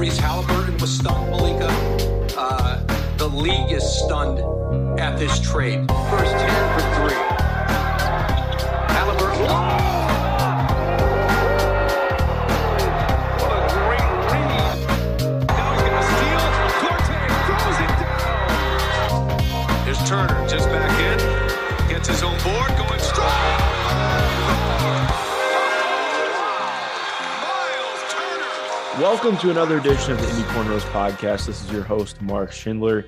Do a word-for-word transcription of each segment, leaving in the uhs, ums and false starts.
Tyrese Halliburton was stunned, Malika. Uh, the league is stunned at this trade. First ten for three. Halliburton. Whoa! What a great read. Now he's going to steal. Corte throws it down. Here's Turner just back in. Gets his own board. Going strong. Welcome to another edition of the Indie Cornrows podcast. This is your host, Mark Schindler.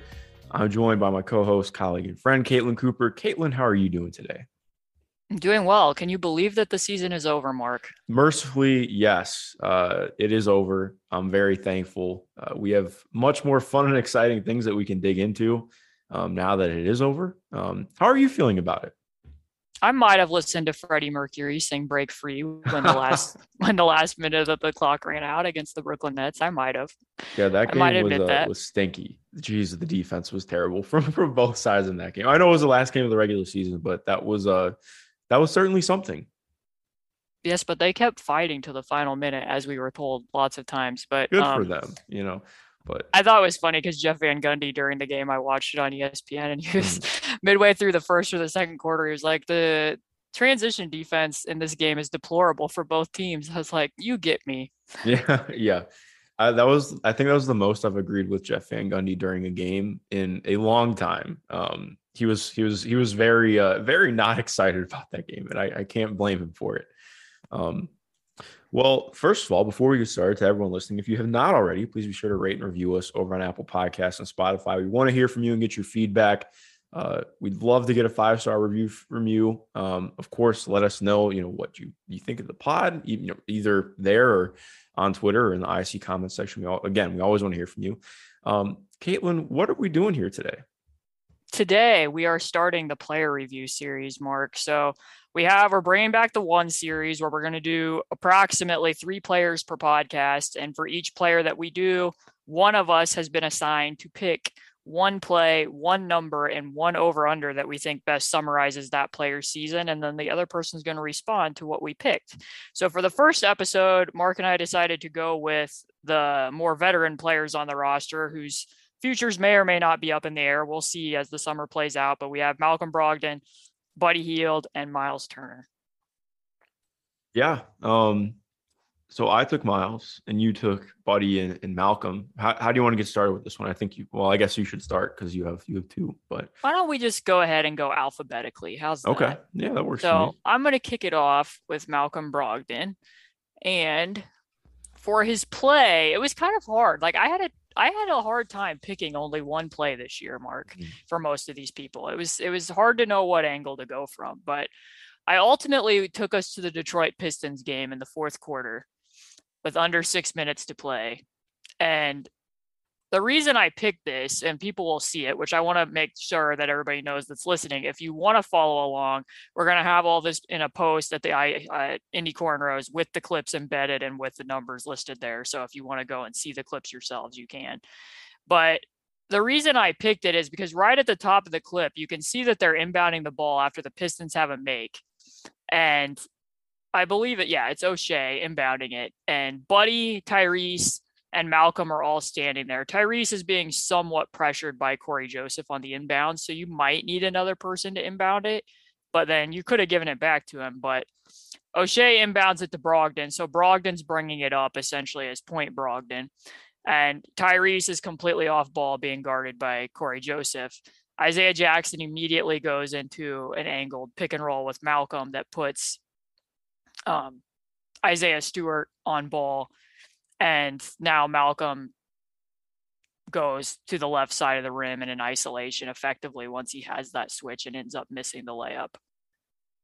I'm joined by my co-host, colleague, and friend, Caitlin Cooper. Caitlin, how are you doing today? I'm doing well. Can you believe that the season is over, Mark? Mercifully, yes. Uh, it is over. I'm very thankful. Uh, we have much more fun and exciting things that we can dig into um, now that it is over. Um, how are you feeling about it? I might have listened to Freddie Mercury sing "Break Free" when the last when the last minute that the clock ran out against the Brooklyn Nets. I might have. Yeah, that game I was, uh, that. was stinky. Jeez, the defense was terrible from, from both sides in that game. I know it was the last game of the regular season, but that was uh, that was certainly something. Yes, but they kept fighting to the final minute, as we were told lots of times. But good um, for them, you know. But I thought it was funny because Jeff Van Gundy, during the game, I watched it on E S P N, and he was midway through the first or the second quarter. He was like, the transition defense in this game is deplorable for both teams. I was like, you get me. Yeah. Yeah. I, that was, I think that was the most I've agreed with Jeff Van Gundy during a game in a long time. Um, he was, he was, he was very, uh, very not excited about that game, and I, I can't blame him for it. Um, Well, first of all, before we get started, to everyone listening, if you have not already, please be sure to rate and review us over on Apple Podcasts and Spotify. We want to hear from you and get your feedback. Uh, we'd love to get a five-star review from you. Um, of course, let us know, you know, what you, you think of the pod, you know, either there or on Twitter or in the I C comments section. We all, again, we always want to hear from you. Um, Caitlin, what are we doing here today? Today, we are starting the player review series, Mark. So we have, we're bringing back the one series where we're going to do approximately three players per podcast. And for each player that we do, one of us has been assigned to pick one play, one number, and one over-under that we think best summarizes that player's season. And then the other person is going to respond to what we picked. So for the first episode, Mark and I decided to go with the more veteran players on the roster who's futures may or may not be up in the air. We'll see as the summer plays out, but we have Malcolm Brogdon, Buddy Hield, and Miles Turner. Yeah. Um, so I took Miles and you took Buddy and, and Malcolm. How, how do you want to get started with this one? I think you, well, I guess you should start because you have, you have two, but why don't we just go ahead and go alphabetically? How's that? Okay. Yeah, that works. So I'm going to kick it off with Malcolm Brogdon, and for his play, it was kind of hard. Like I had a, I had a hard time picking only one play this year, Mark, mm-hmm. for most of these people. It was it was hard to know what angle to go from, but I ultimately took us to the Detroit Pistons game in the fourth quarter with under six minutes to play. And the reason I picked this, and people will see it, which I want to make sure that everybody knows that's listening. If you want to follow along, we're going to have all this in a post at the uh, Indie Cornrows with the clips embedded and with the numbers listed there. So if you want to go and see the clips yourselves, you can. But the reason I picked it is because right at the top of the clip, you can see that they're inbounding the ball after the Pistons have a make. And I believe it. Yeah, it's O'Shea inbounding it. And Buddy, Tyrese, and Malcolm are all standing there. Tyrese is being somewhat pressured by Corey Joseph on the inbound, so you might need another person to inbound it, but then you could have given it back to him. But O'Shea inbounds it to Brogdon, so Brogdon's bringing it up essentially as point Brogdon, and Tyrese is completely off ball being guarded by Corey Joseph. Isaiah Jackson immediately goes into an angled pick and roll with Malcolm that puts um, Isaiah Stewart on ball. And now Malcolm goes to the left side of the rim in an isolation effectively once he has that switch and ends up missing the layup.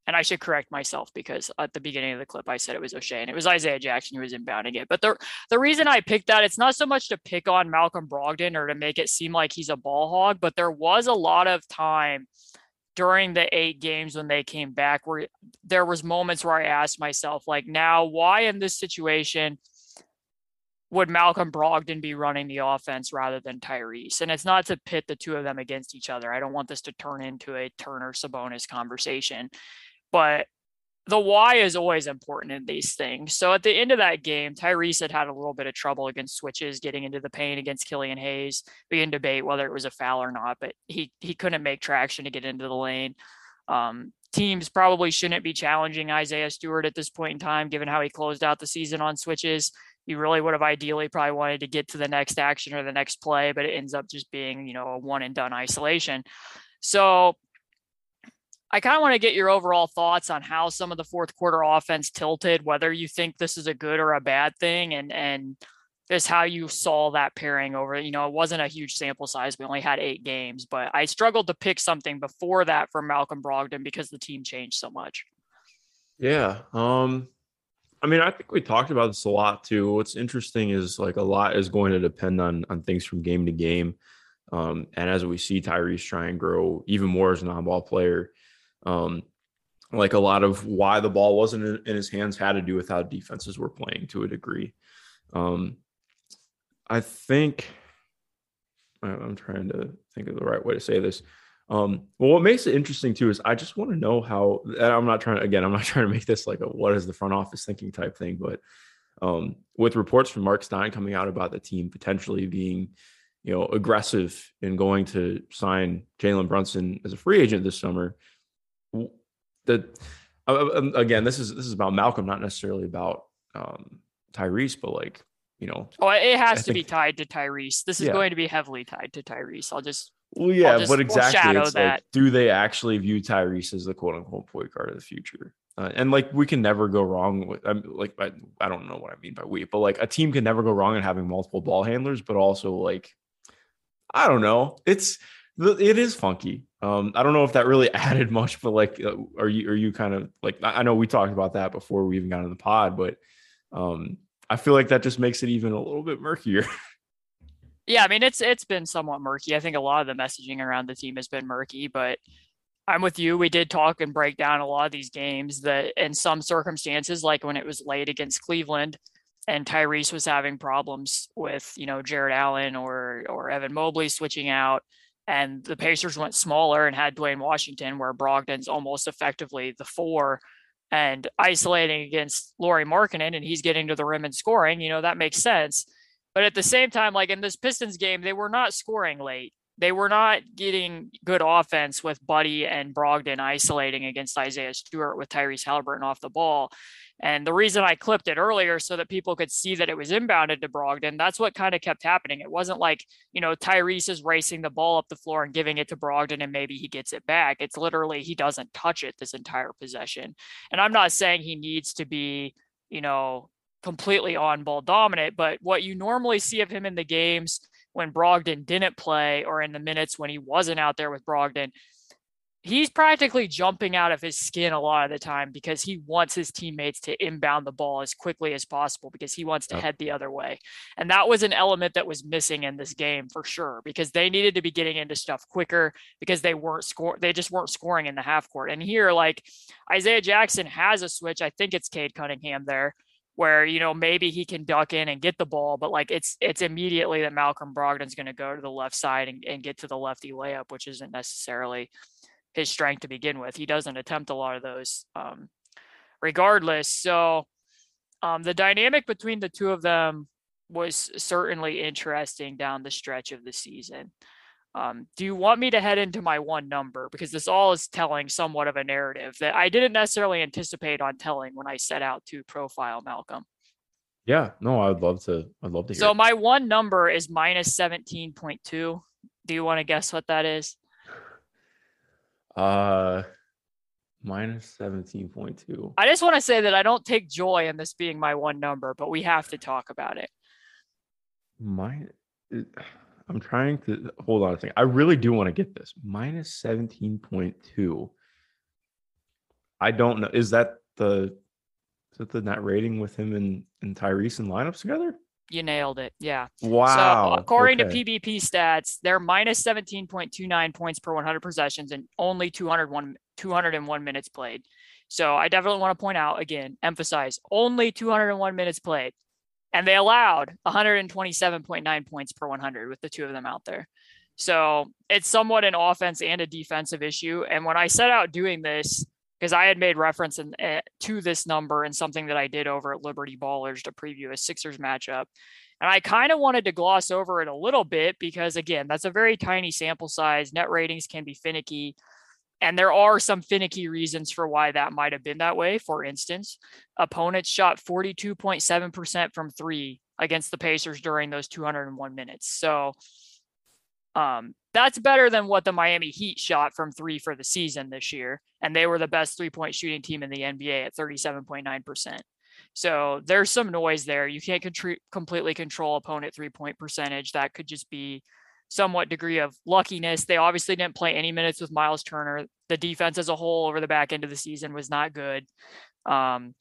And I should correct myself because at the beginning of the clip, I said it was O'Shea and it was Isaiah Jackson who was inbounding it. But the the reason I picked that, it's not so much to pick on Malcolm Brogdon or to make it seem like he's a ball hog, but there was a lot of time during the eight games when they came back where there was moments where I asked myself, like, now why in this situation would Malcolm Brogdon be running the offense rather than Tyrese? And it's not to pit the two of them against each other. I don't want this to turn into a Turner Sabonis conversation, but the why is always important in these things. So at the end of that game, Tyrese had had a little bit of trouble against switches, getting into the paint against Killian Hayes. We can debate whether it was a foul or not, but he he couldn't make traction to get into the lane. Um, teams probably shouldn't be challenging Isaiah Stewart at this point in time, given how he closed out the season on switches. You really would have ideally probably wanted to get to the next action or the next play, but it ends up just being, you know, a one and done isolation. So I kind of want to get your overall thoughts on how some of the fourth quarter offense tilted, whether you think this is a good or a bad thing, and, and just how you saw that pairing over, you know, it wasn't a huge sample size. We only had eight games, but I struggled to pick something before that for Malcolm Brogdon because the team changed so much. Yeah. Um, I mean, I think we talked about this a lot too. What's interesting is like a lot is going to depend on, on things from game to game. Um, and as we see Tyrese try and grow even more as an on-ball player, um, like a lot of why the ball wasn't in, in his hands had to do with how defenses were playing to a degree. Um, I think I'm trying to think of the right way to say this. Um, well, what makes it interesting too, is I just want to know how, and I'm not trying to, again, I'm not trying to make this like a, what is the front office thinking type thing, but um, with reports from Mark Stein coming out about the team potentially being, you know, aggressive in going to sign Jalen Brunson as a free agent this summer, that uh, again, this is, this is about Malcolm, not necessarily about um, Tyrese, but like, you know, oh, it has I to think, be tied to Tyrese. This is yeah. going to be heavily tied to Tyrese. I'll just, well, yeah, I'll just but exactly. It's that. Like, do they actually view Tyrese as the quote unquote point guard of the future? Uh, and like, we can never go wrong with, I'm like, I, I don't know what I mean by we, but like a team can never go wrong in having multiple ball handlers, but also like, I don't know. It's, it is funky. Um, I don't know if that really added much, but like, uh, are you, are you kind of like, I know we talked about that before we even got in the pod, but um, I feel like that just makes it even a little bit murkier. Yeah, I mean, it's it's been somewhat murky. I think a lot of the messaging around the team has been murky, but I'm with you. We did talk and break down a lot of these games that in some circumstances, like when it was late against Cleveland and Tyrese was having problems with, you know, Jarrett Allen or or Evan Mobley switching out, and the Pacers went smaller and had Dwayne Washington, where Brogdon's almost effectively the four, and isolating against Lauri Markkanen, and he's getting to the rim and scoring, you know, that makes sense. But at the same time, like in this Pistons game, they were not scoring late. They were not getting good offense with Buddy and Brogdon isolating against Isaiah Stewart with Tyrese Halliburton off the ball. And the reason I clipped it earlier so that people could see that it was inbounded to Brogdon, that's what kind of kept happening. It wasn't like, you know, Tyrese is racing the ball up the floor and giving it to Brogdon and maybe he gets it back. It's literally, he doesn't touch it this entire possession. And I'm not saying he needs to be, you know, completely on ball dominant, but what you normally see of him in the games when Brogdon didn't play or in the minutes when he wasn't out there with Brogdon, he's practically jumping out of his skin a lot of the time because he wants his teammates to inbound the ball as quickly as possible because he wants to yeah. head the other way. And that was an element that was missing in this game for sure, because they needed to be getting into stuff quicker because they weren't score. They just weren't scoring in the half court. And here, like Isaiah Jackson has a switch. I think it's Cade Cunningham there, where, you know, maybe he can duck in and get the ball, but like it's it's immediately that Malcolm Brogdon's going to go to the left side and, and get to the lefty layup, which isn't necessarily his strength to begin with. He doesn't attempt a lot of those um, regardless. So um, the dynamic between the two of them was certainly interesting down the stretch of the season. Um, do you want me to head into my one number? Because this all is telling somewhat of a narrative that I didn't necessarily anticipate on telling when I set out to profile Malcolm. Yeah, no, I would love to. I'd love to hear. So it. My one number is minus seventeen point two. Do you want to guess what that is? Uh, minus seventeen point two. I just want to say that I don't take joy in this being my one number, but we have to talk about it. Minus. It... I'm trying to hold on a second. I really do want to get this. Minus seventeen point two. I don't know. Is that the is that the net rating with him and, and Tyrese in lineups together? You nailed it. Yeah. Wow. So according okay. to P B P stats, they're minus seventeen point two nine points per one hundred possessions and only two hundred one minutes played. So I definitely want to point out, again, emphasize only two hundred one minutes played. And they allowed one hundred twenty-seven point nine points per one hundred with the two of them out there. So it's somewhat an offense and a defensive issue. And when I set out doing this, because I had made reference in, uh, to this number and something that I did over at Liberty Ballers to preview a Sixers matchup. And I kind of wanted to gloss over it a little bit because, again, that's a very tiny sample size. Net ratings can be finicky. And there are some finicky reasons for why that might have been that way. For instance, opponents shot forty-two point seven percent from three against the Pacers during those two hundred one minutes. So um, that's better than what the Miami Heat shot from three for the season this year. And they were the best three-point shooting team in the N B A at thirty-seven point nine percent. So there's some noise there. You can't contri- completely control opponent three-point percentage. That could just be somewhat degree of luckiness. They obviously didn't play any minutes with Miles Turner. The defense as a whole over the back end of the season was not good. Um,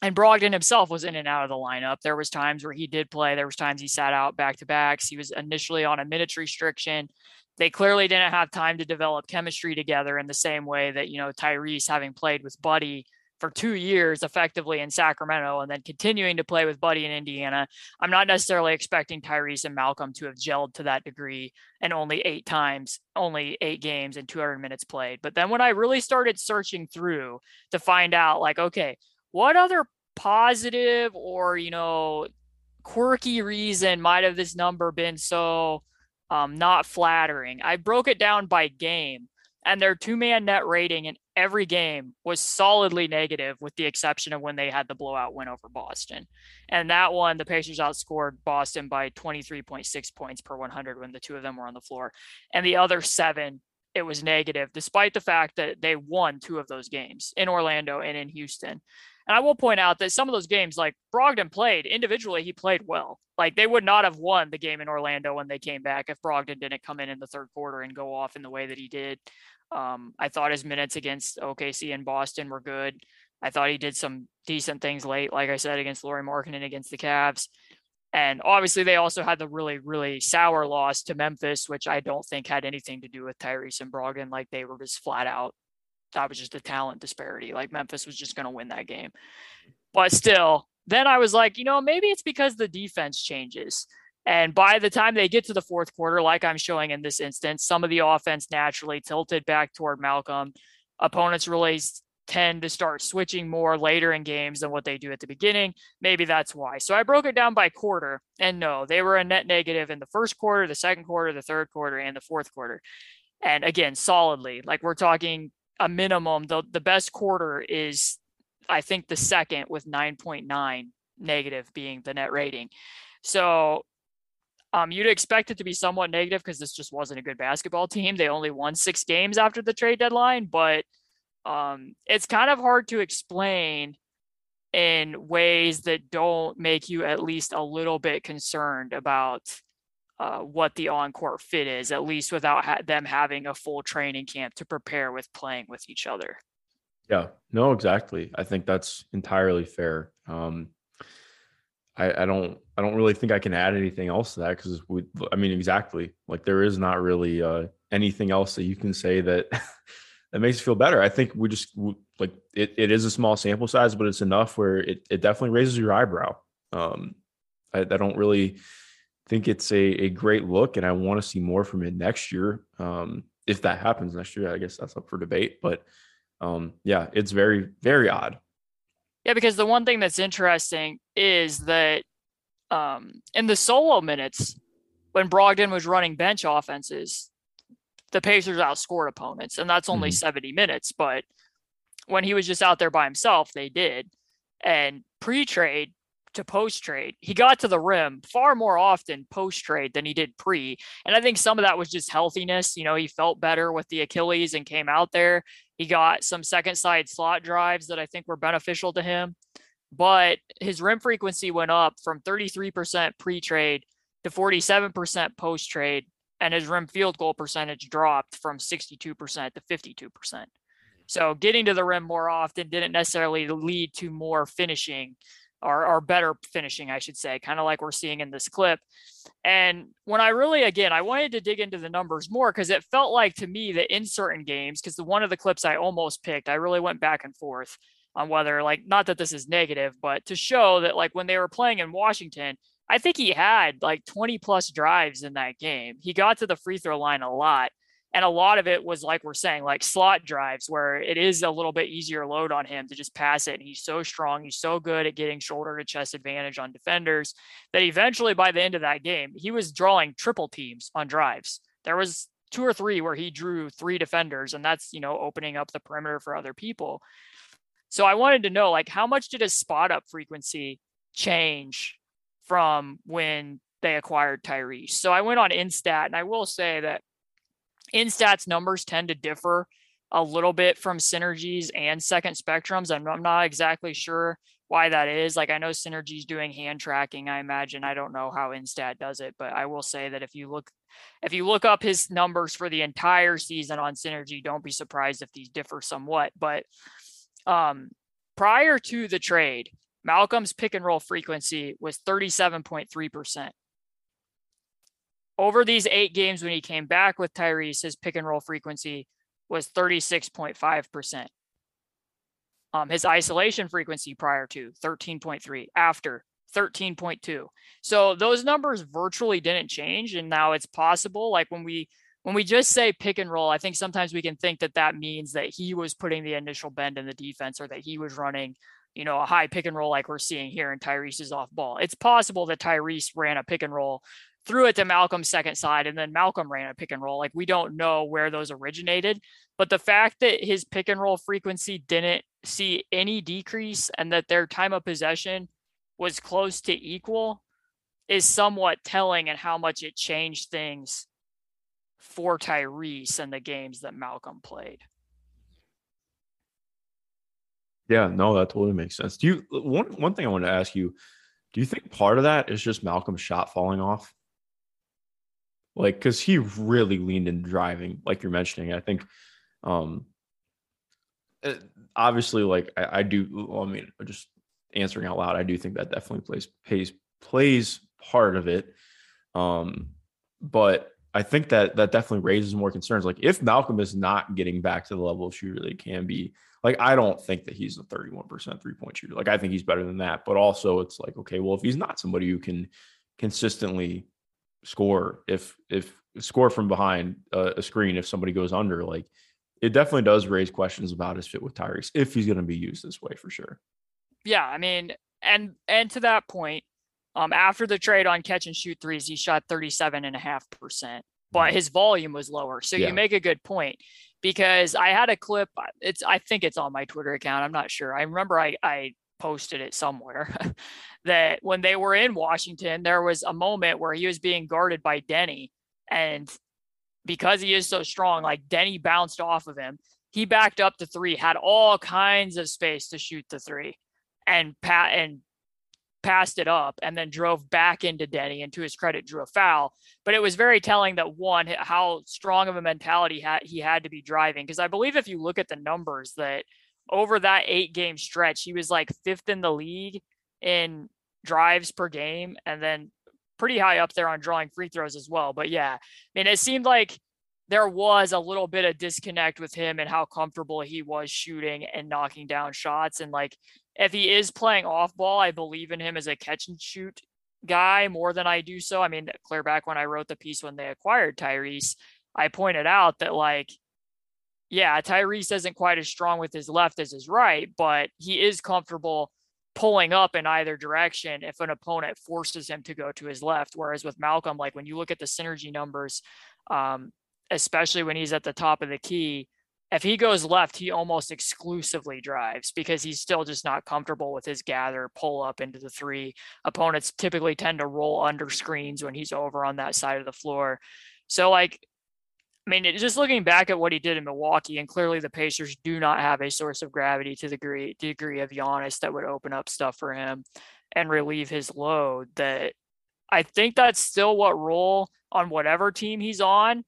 and Brogdon himself was in and out of the lineup. There was times where he did play. There was times he sat out back-to-backs. He was initially on a minutes restriction. They clearly didn't have time to develop chemistry together in the same way that, you know, Tyrese, having played with Buddy for two years effectively in Sacramento and then continuing to play with Buddy in Indiana. I'm not necessarily expecting Tyrese and Malcolm to have gelled to that degree and only eight times, only eight games and two hundred minutes played. But then when I really started searching through to find out, like, okay, what other positive or, you know, quirky reason might have this number been so um, not flattering? I broke it down by game. And their two-man net rating in every game was solidly negative, with the exception of when they had the blowout win over Boston. And that one, the Pacers outscored Boston by twenty-three point six points per one hundred when the two of them were on the floor. And the other seven, it was negative, despite the fact that they won two of those games in Orlando and in Houston. And I will point out that some of those games, like Brogdon played individually, he played well. Like, they would not have won the game in Orlando when they came back if Brogdon didn't come in in the third quarter and go off in the way that he did. Um, I thought his minutes against O K C and Boston were good. I thought he did some decent things late, like I said, against Lauri Markkanen against the Cavs. And obviously they also had the really, really sour loss to Memphis, which I don't think had anything to do with Tyrese and Brogdon. Like, they were just flat out. That was just a talent disparity. Like, Memphis was just going to win that game. But still, then I was like, you know, maybe it's because the defense changes. And by the time they get to the fourth quarter, like I'm showing in this instance, some of the offense naturally tilted back toward Malcolm. Opponents really tend to start switching more later in games than what they do at the beginning. Maybe that's why. So I broke it down by quarter, and no, they were a net negative in the first quarter, the second quarter, the third quarter, and the fourth quarter. And again, solidly, like, we're talking a minimum. The, the best quarter is, I think, the second, with nine point nine negative being the net rating. So Um, you'd expect it to be somewhat negative because this just wasn't a good basketball team. They only won six games after the trade deadline, but um, it's kind of hard to explain in ways that don't make you at least a little bit concerned about uh, what the on-court fit is, at least without ha- them having a full training camp to prepare with playing with each other. Yeah, no, exactly. I think that's entirely fair. Um, I, I don't, I don't really think I can add anything else to that. Cause we, I mean, exactly. Like, there is not really uh, anything else that you can say that, that makes you feel better. I think we just we, like, it, it is a small sample size, but it's enough where it, it definitely raises your eyebrow. Um, I, I don't really think it's a, a great look, and I want to see more from it next year. Um, if that happens next year, I guess that's up for debate, but um, yeah, it's very, very odd. Yeah, because the one thing that's interesting is that um, in the solo minutes, when Brogdon was running bench offenses, the Pacers outscored opponents, and that's only mm-hmm. seventy minutes. But when he was just out there by himself, they did. And pre-trade to post-trade, he got to the rim far more often post-trade than he did pre. And I think some of that was just healthiness. You know, he felt better with the Achilles and came out there. He got some second side slot drives that I think were beneficial to him, but his rim frequency went up from thirty-three percent pre-trade to forty-seven percent post-trade, and his rim field goal percentage dropped from sixty-two percent to fifty-two percent. So getting to the rim more often didn't necessarily lead to more finishing or, or better finishing, I should say, kind of like we're seeing in this clip. And when I really, again, I wanted to dig into the numbers more, because it felt like to me that in certain games, because the one of the clips I almost picked, I really went back and forth on whether, like, not that this is negative, but to show that, like, when they were playing in Washington, I think he had like twenty plus drives in that game. He got to the free throw line a lot. And a lot of it was, like we're saying, like slot drives, where it is a little bit easier load on him to just pass it. And he's so strong. He's so good at getting shoulder to chest advantage on defenders that eventually by the end of that game, he was drawing triple teams on drives. There was two or three where he drew three defenders, and that's, you know, opening up the perimeter for other people. So I wanted to know, like, how much did his spot up frequency change from when they acquired Tyrese? So I went on Instat, and I will say that Instat's numbers tend to differ a little bit from Synergy's and Second Spectrum's. I'm, I'm not exactly sure why that is. Like, I know Synergy's doing hand tracking, I imagine. I don't know how Instat does it, but I will say that if you look, if you look up his numbers for the entire season on Synergy, don't be surprised if these differ somewhat. But um, prior to the trade, Malcolm's pick and roll frequency was thirty-seven point three percent. Over these eight games when he came back with Tyrese, his pick and roll frequency was thirty-six point five percent. Um, his isolation frequency prior to thirteen point three, after thirteen point two. So those numbers virtually didn't change. And now it's possible, like when we when we just say pick and roll, I think sometimes we can think that that means that he was putting the initial bend in the defense, or that he was running, you know, a high pick and roll like we're seeing here and Tyrese is off ball. It's possible that Tyrese ran a pick and roll, threw it to Malcolm's second side, and then Malcolm ran a pick and roll. Like, we don't know where those originated, but the fact that his pick and roll frequency didn't see any decrease and that their time of possession was close to equal is somewhat telling in how much it changed things for Tyrese and the games that Malcolm played. Yeah, no, that totally makes sense. Do you, one, one thing I wanted to ask you, do you think part of that is just Malcolm's shot falling off? Like, because he really leaned into driving, like you're mentioning. I think, um, obviously, like I, I do. Well, I mean, just answering out loud, I do think that definitely plays plays plays part of it. Um, but I think that that definitely raises more concerns. Like, if Malcolm is not getting back to the level she really can be, like, I don't think that he's a thirty-one percent three-point shooter. Like, I think he's better than that. But also, it's like, okay, well, if he's not somebody who can consistently score, if if score from behind a, a screen, if somebody goes under, like, it definitely does raise questions about his fit with Tyrese if he's going to be used this way for sure. Yeah, I mean, and and to that point, um, after the trade on catch and shoot threes, he shot thirty-seven point five percent, but his volume was lower. So yeah. You make a good point. Because I had a clip, it's I think it's on my Twitter account, I'm not sure. I remember I, I posted it somewhere that when they were in Washington, there was a moment where he was being guarded by Denny. And because he is so strong, like Denny bounced off of him. He backed up to three, had all kinds of space to shoot the three and pa- and passed it up and then drove back into Denny, and to his credit drew a foul. But it was very telling that, one, how strong of a mentality he had to be driving, because I believe if you look at the numbers that over that eight game stretch, he was like fifth in the league in drives per game and then pretty high up there on drawing free throws as well. But yeah, I mean, it seemed like there was a little bit of disconnect with him and how comfortable he was shooting and knocking down shots. And like, if he is playing off ball, I believe in him as a catch and shoot guy more than I do. So, I mean, clear back when I wrote the piece, when they acquired Tyrese, I pointed out that like, yeah, Tyrese isn't quite as strong with his left as his right, but he is comfortable pulling up in either direction if an opponent forces him to go to his left. Whereas with Malcolm, like when you look at the Synergy numbers, um, especially when he's at the top of the key, if he goes left, he almost exclusively drives because he's still just not comfortable with his gather, pull up into the three. Opponents typically tend to roll under screens when he's over on that side of the floor. So like, I mean, it, just looking back at what he did in Milwaukee, and clearly the Pacers do not have a source of gravity to the degree, degree of Giannis that would open up stuff for him and relieve his load, that I think that's still what role on whatever team he's on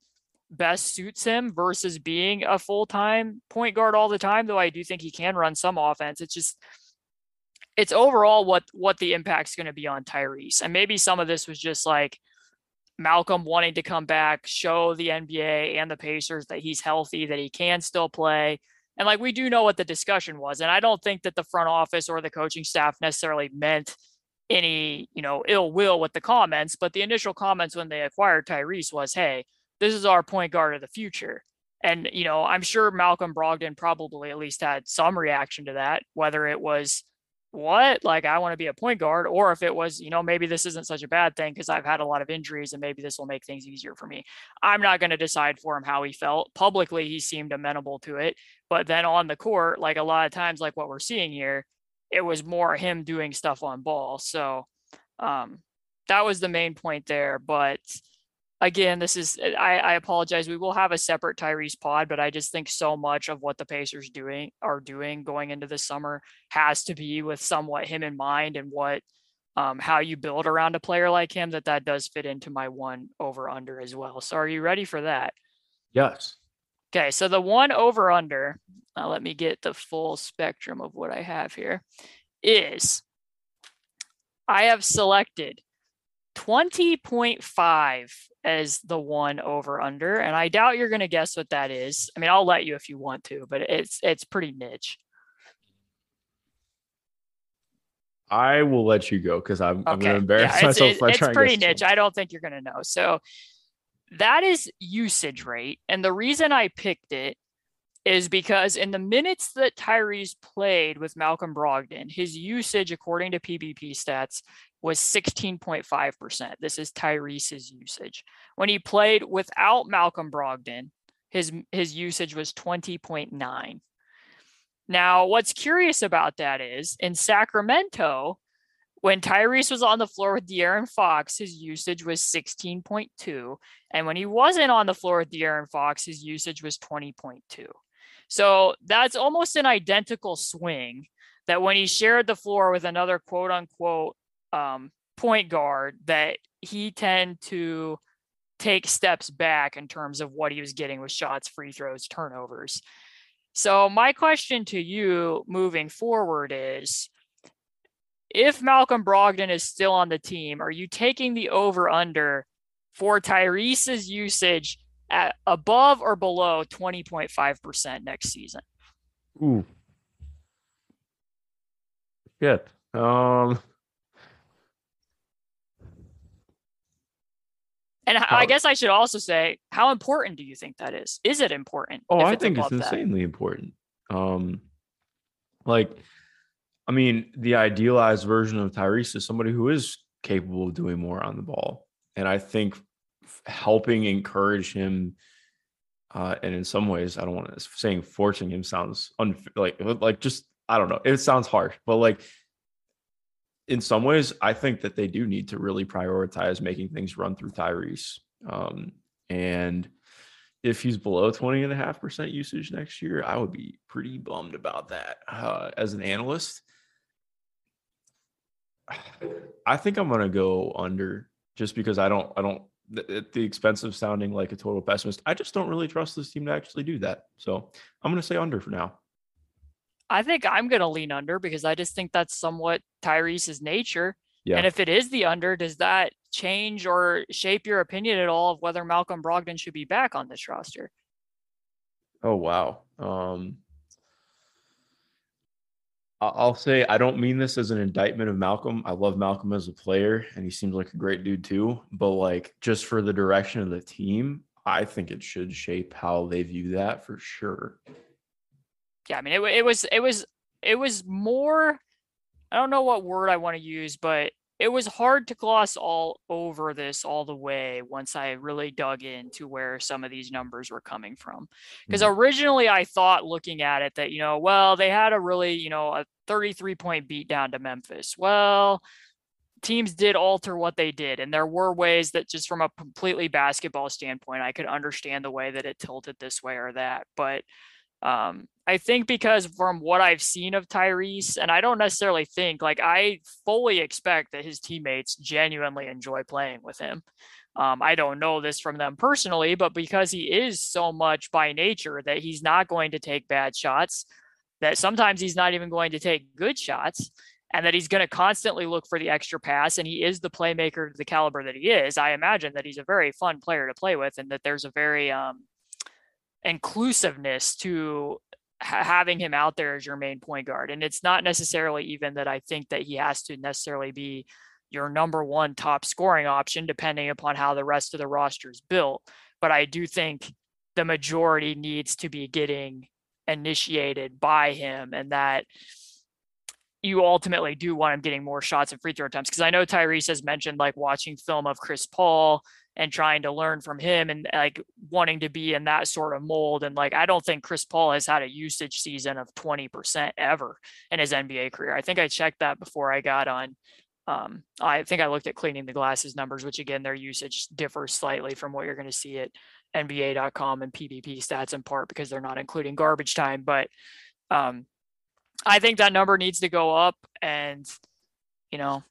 best suits him versus being a full-time point guard all the time, though I do think he can run some offense. It's just, it's overall what, what the impact's going to be on Tyrese. And maybe some of this was just like Malcolm wanting to come back, show the N B A and the Pacers that he's healthy, that he can still play. And like, we do know what the discussion was. And I don't think that the front office or the coaching staff necessarily meant any, you know, ill will with the comments, but the initial comments when they acquired Tyrese was, hey, this is our point guard of the future. And, you know, I'm sure Malcolm Brogdon probably at least had some reaction to that, whether it was, what, like, I want to be a point guard, or if it was, you know, maybe this isn't such a bad thing because I've had a lot of injuries and maybe this will make things easier for me. I'm not going to decide for him how he felt. Publicly, he seemed amenable to it. But then on the court, like a lot of times, like what we're seeing here, it was more him doing stuff on ball. So um, that was the main point there. But again, this is, I, I apologize. We will have a separate Tyrese pod, but I just think so much of what the Pacers doing are doing going into the summer has to be with somewhat him in mind, and what, um, how you build around a player like him, that that does fit into my one over under as well. So are you ready for that? Yes. Okay. So the one over under, uh, let me get the full spectrum of what I have here, is I have selected twenty point five as the one over under. And I doubt you're going to guess what that is. I mean, I'll let you if you want to, but it's, it's pretty niche. I will let you go, cause I'm, okay. I'm going to embarrass yeah, myself. It's, by it's trying pretty niche. Too. I don't think you're going to know. So that is usage rate. And the reason I picked it is because in the minutes that Tyrese played with Malcolm Brogdon, his usage, according to P B P stats, was sixteen point five percent. This is Tyrese's usage. When he played without Malcolm Brogdon, his, his usage was twenty point nine. Now, what's curious about that is in Sacramento, when Tyrese was on the floor with De'Aaron Fox, his usage was sixteen point two. And when he wasn't on the floor with De'Aaron Fox, his usage was twenty point two. So that's almost an identical swing, that when he shared the floor with another quote unquote um, point guard, that he tend to take steps back in terms of what he was getting with shots, free throws, turnovers. So my question to you moving forward is, if Malcolm Brogdon is still on the team, are you taking the over under for Tyrese's usage at above or below twenty point five percent next season? Ooh. Good. Um, and how, I guess I should also say, how important do you think that is? Is it important? Oh, I think it's insanely that? important. Um, like, I mean, the idealized version of Tyrese is somebody who is capable of doing more on the ball. And I think helping encourage him, uh, and in some ways, I don't want to saying forcing him sounds unfair, like, like just, I don't know. It sounds harsh, but like in some ways, I think that they do need to really prioritize making things run through Tyrese. Um, and if he's below twenty and a half percent usage next year, I would be pretty bummed about that. Uh, as an analyst, I think I'm going to go under, just because I don't, I don't, at the expense of sounding like a total pessimist, I just don't really trust this team to actually do that. So I'm going to say under for now. I think I'm going to lean under, because I just think that's somewhat Tyrese's nature. Yeah. And if it is the under, does that change or shape your opinion at all of whether Malcolm Brogdon should be back on this roster? Oh, wow. Um, I'll say, I don't mean this as an indictment of Malcolm. I love Malcolm as a player, and he seems like a great dude too. But like, just for the direction of the team, I think it should shape how they view that for sure. Yeah, I mean, it, it was, it was, it was more. I don't know what word I want to use, but it was hard to gloss all over this all the way once I really dug into where some of these numbers were coming from. Because mm-hmm. originally I thought, looking at it, that, you know, well, they had a really, you know, a thirty-three point beat down to Memphis. Well, teams did alter what they did. And there were ways that, just from a completely basketball standpoint, I could understand the way that it tilted this way or that. But um, I think because from what I've seen of Tyrese, and I don't necessarily think, like, I fully expect that his teammates genuinely enjoy playing with him. Um, I don't know this from them personally, but because he is so much by nature that he's not going to take bad shots, that sometimes he's not even going to take good shots, and that he's going to constantly look for the extra pass. And he is the playmaker to the caliber that he is. I imagine that he's a very fun player to play with, and that there's a very um, inclusiveness to having him out there as your main point guard. And it's not necessarily even that I think that he has to necessarily be your number one top scoring option, depending upon how the rest of the roster is built. but I do think the majority needs to be getting initiated by him, and that you ultimately do want him getting more shots and free throw attempts. Because I know Tyrese has mentioned like watching film of Chris Paul and trying to learn from him and like wanting to be in that sort of mold. And like, I don't think Chris Paul has had a usage season of twenty percent ever in his N B A career. I think I checked that before I got on. Um, I think I looked at Cleaning the Glasses numbers, which again, their usage differs slightly from what you're going to see at N B A dot com and P B P stats, in part because they're not including garbage time. But um, I think that number needs to go up. And, you know,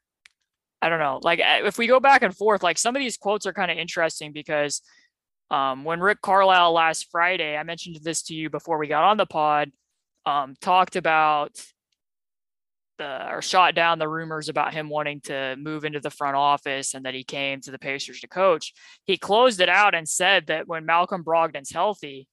I don't know, like if we go back and forth, like some of these quotes are kind of interesting because um, when Rick Carlisle last Friday, I mentioned this to you before we got on the pod, um, talked about the, or shot down the rumors about him wanting to move into the front office and that he came to the Pacers to coach. He closed it out and said that when Malcolm Brogdon's healthy,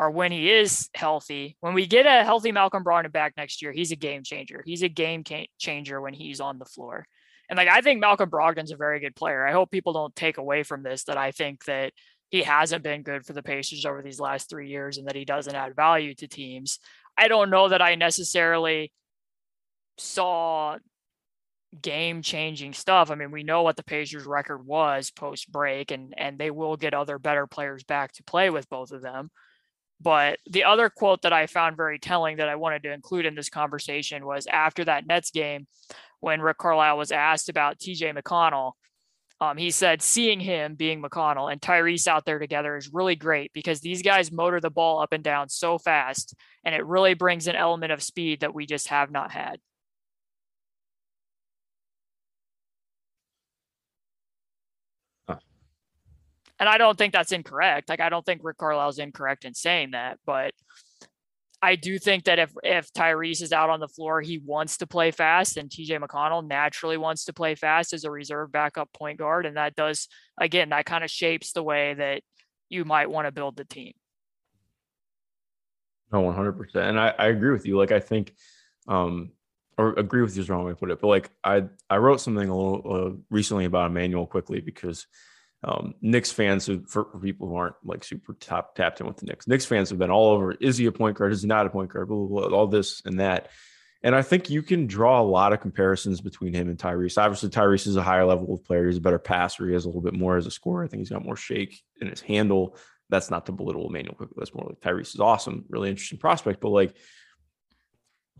or when he is healthy, when we get a healthy Malcolm Brogdon back next year, he's a game changer. He's a game changer when he's on the floor. And like, I think Malcolm Brogdon's a very good player. I hope people don't take away from this that I think that he hasn't been good for the Pacers over these last three years and that he doesn't add value to teams. I don't know that I necessarily saw game-changing stuff. I mean, we know what the Pacers' record was post-break, and and they will get other better players back to play with both of them. But the other quote that I found very telling that I wanted to include in this conversation was after that Nets game, when Rick Carlisle was asked about T J McConnell, um, he said, seeing him being McConnell and Tyrese out there together is really great because these guys motor the ball up and down so fast, and it really brings an element of speed that we just have not had. Huh. And I don't think that's incorrect. Like, I don't think Rick Carlisle is incorrect in saying that, but I do think that if, if Tyrese is out on the floor, he wants to play fast, and T J McConnell naturally wants to play fast as a reserve backup point guard. And that does, again, that kind of shapes the way that you might want to build the team. No, one hundred percent. And I, I agree with you. Like, I think, um, or agree with you is the wrong way to put it, but like I, I wrote something a little uh, recently about Emmanuel quickly because Um, Knicks fans, who, for, for people who aren't like super top tapped in with the Knicks, Knicks fans have been all over. Is he a point guard? Is he not a point guard? Blah, blah, blah, all this and that. And I think you can draw a lot of comparisons between him and Tyrese. Obviously, Tyrese is a higher level of player. He's a better passer. He has a little bit more as a scorer. I think he's got more shake in his handle. That's not to belittle Emmanuel quickly. That's more like Tyrese is awesome, really interesting prospect. But like,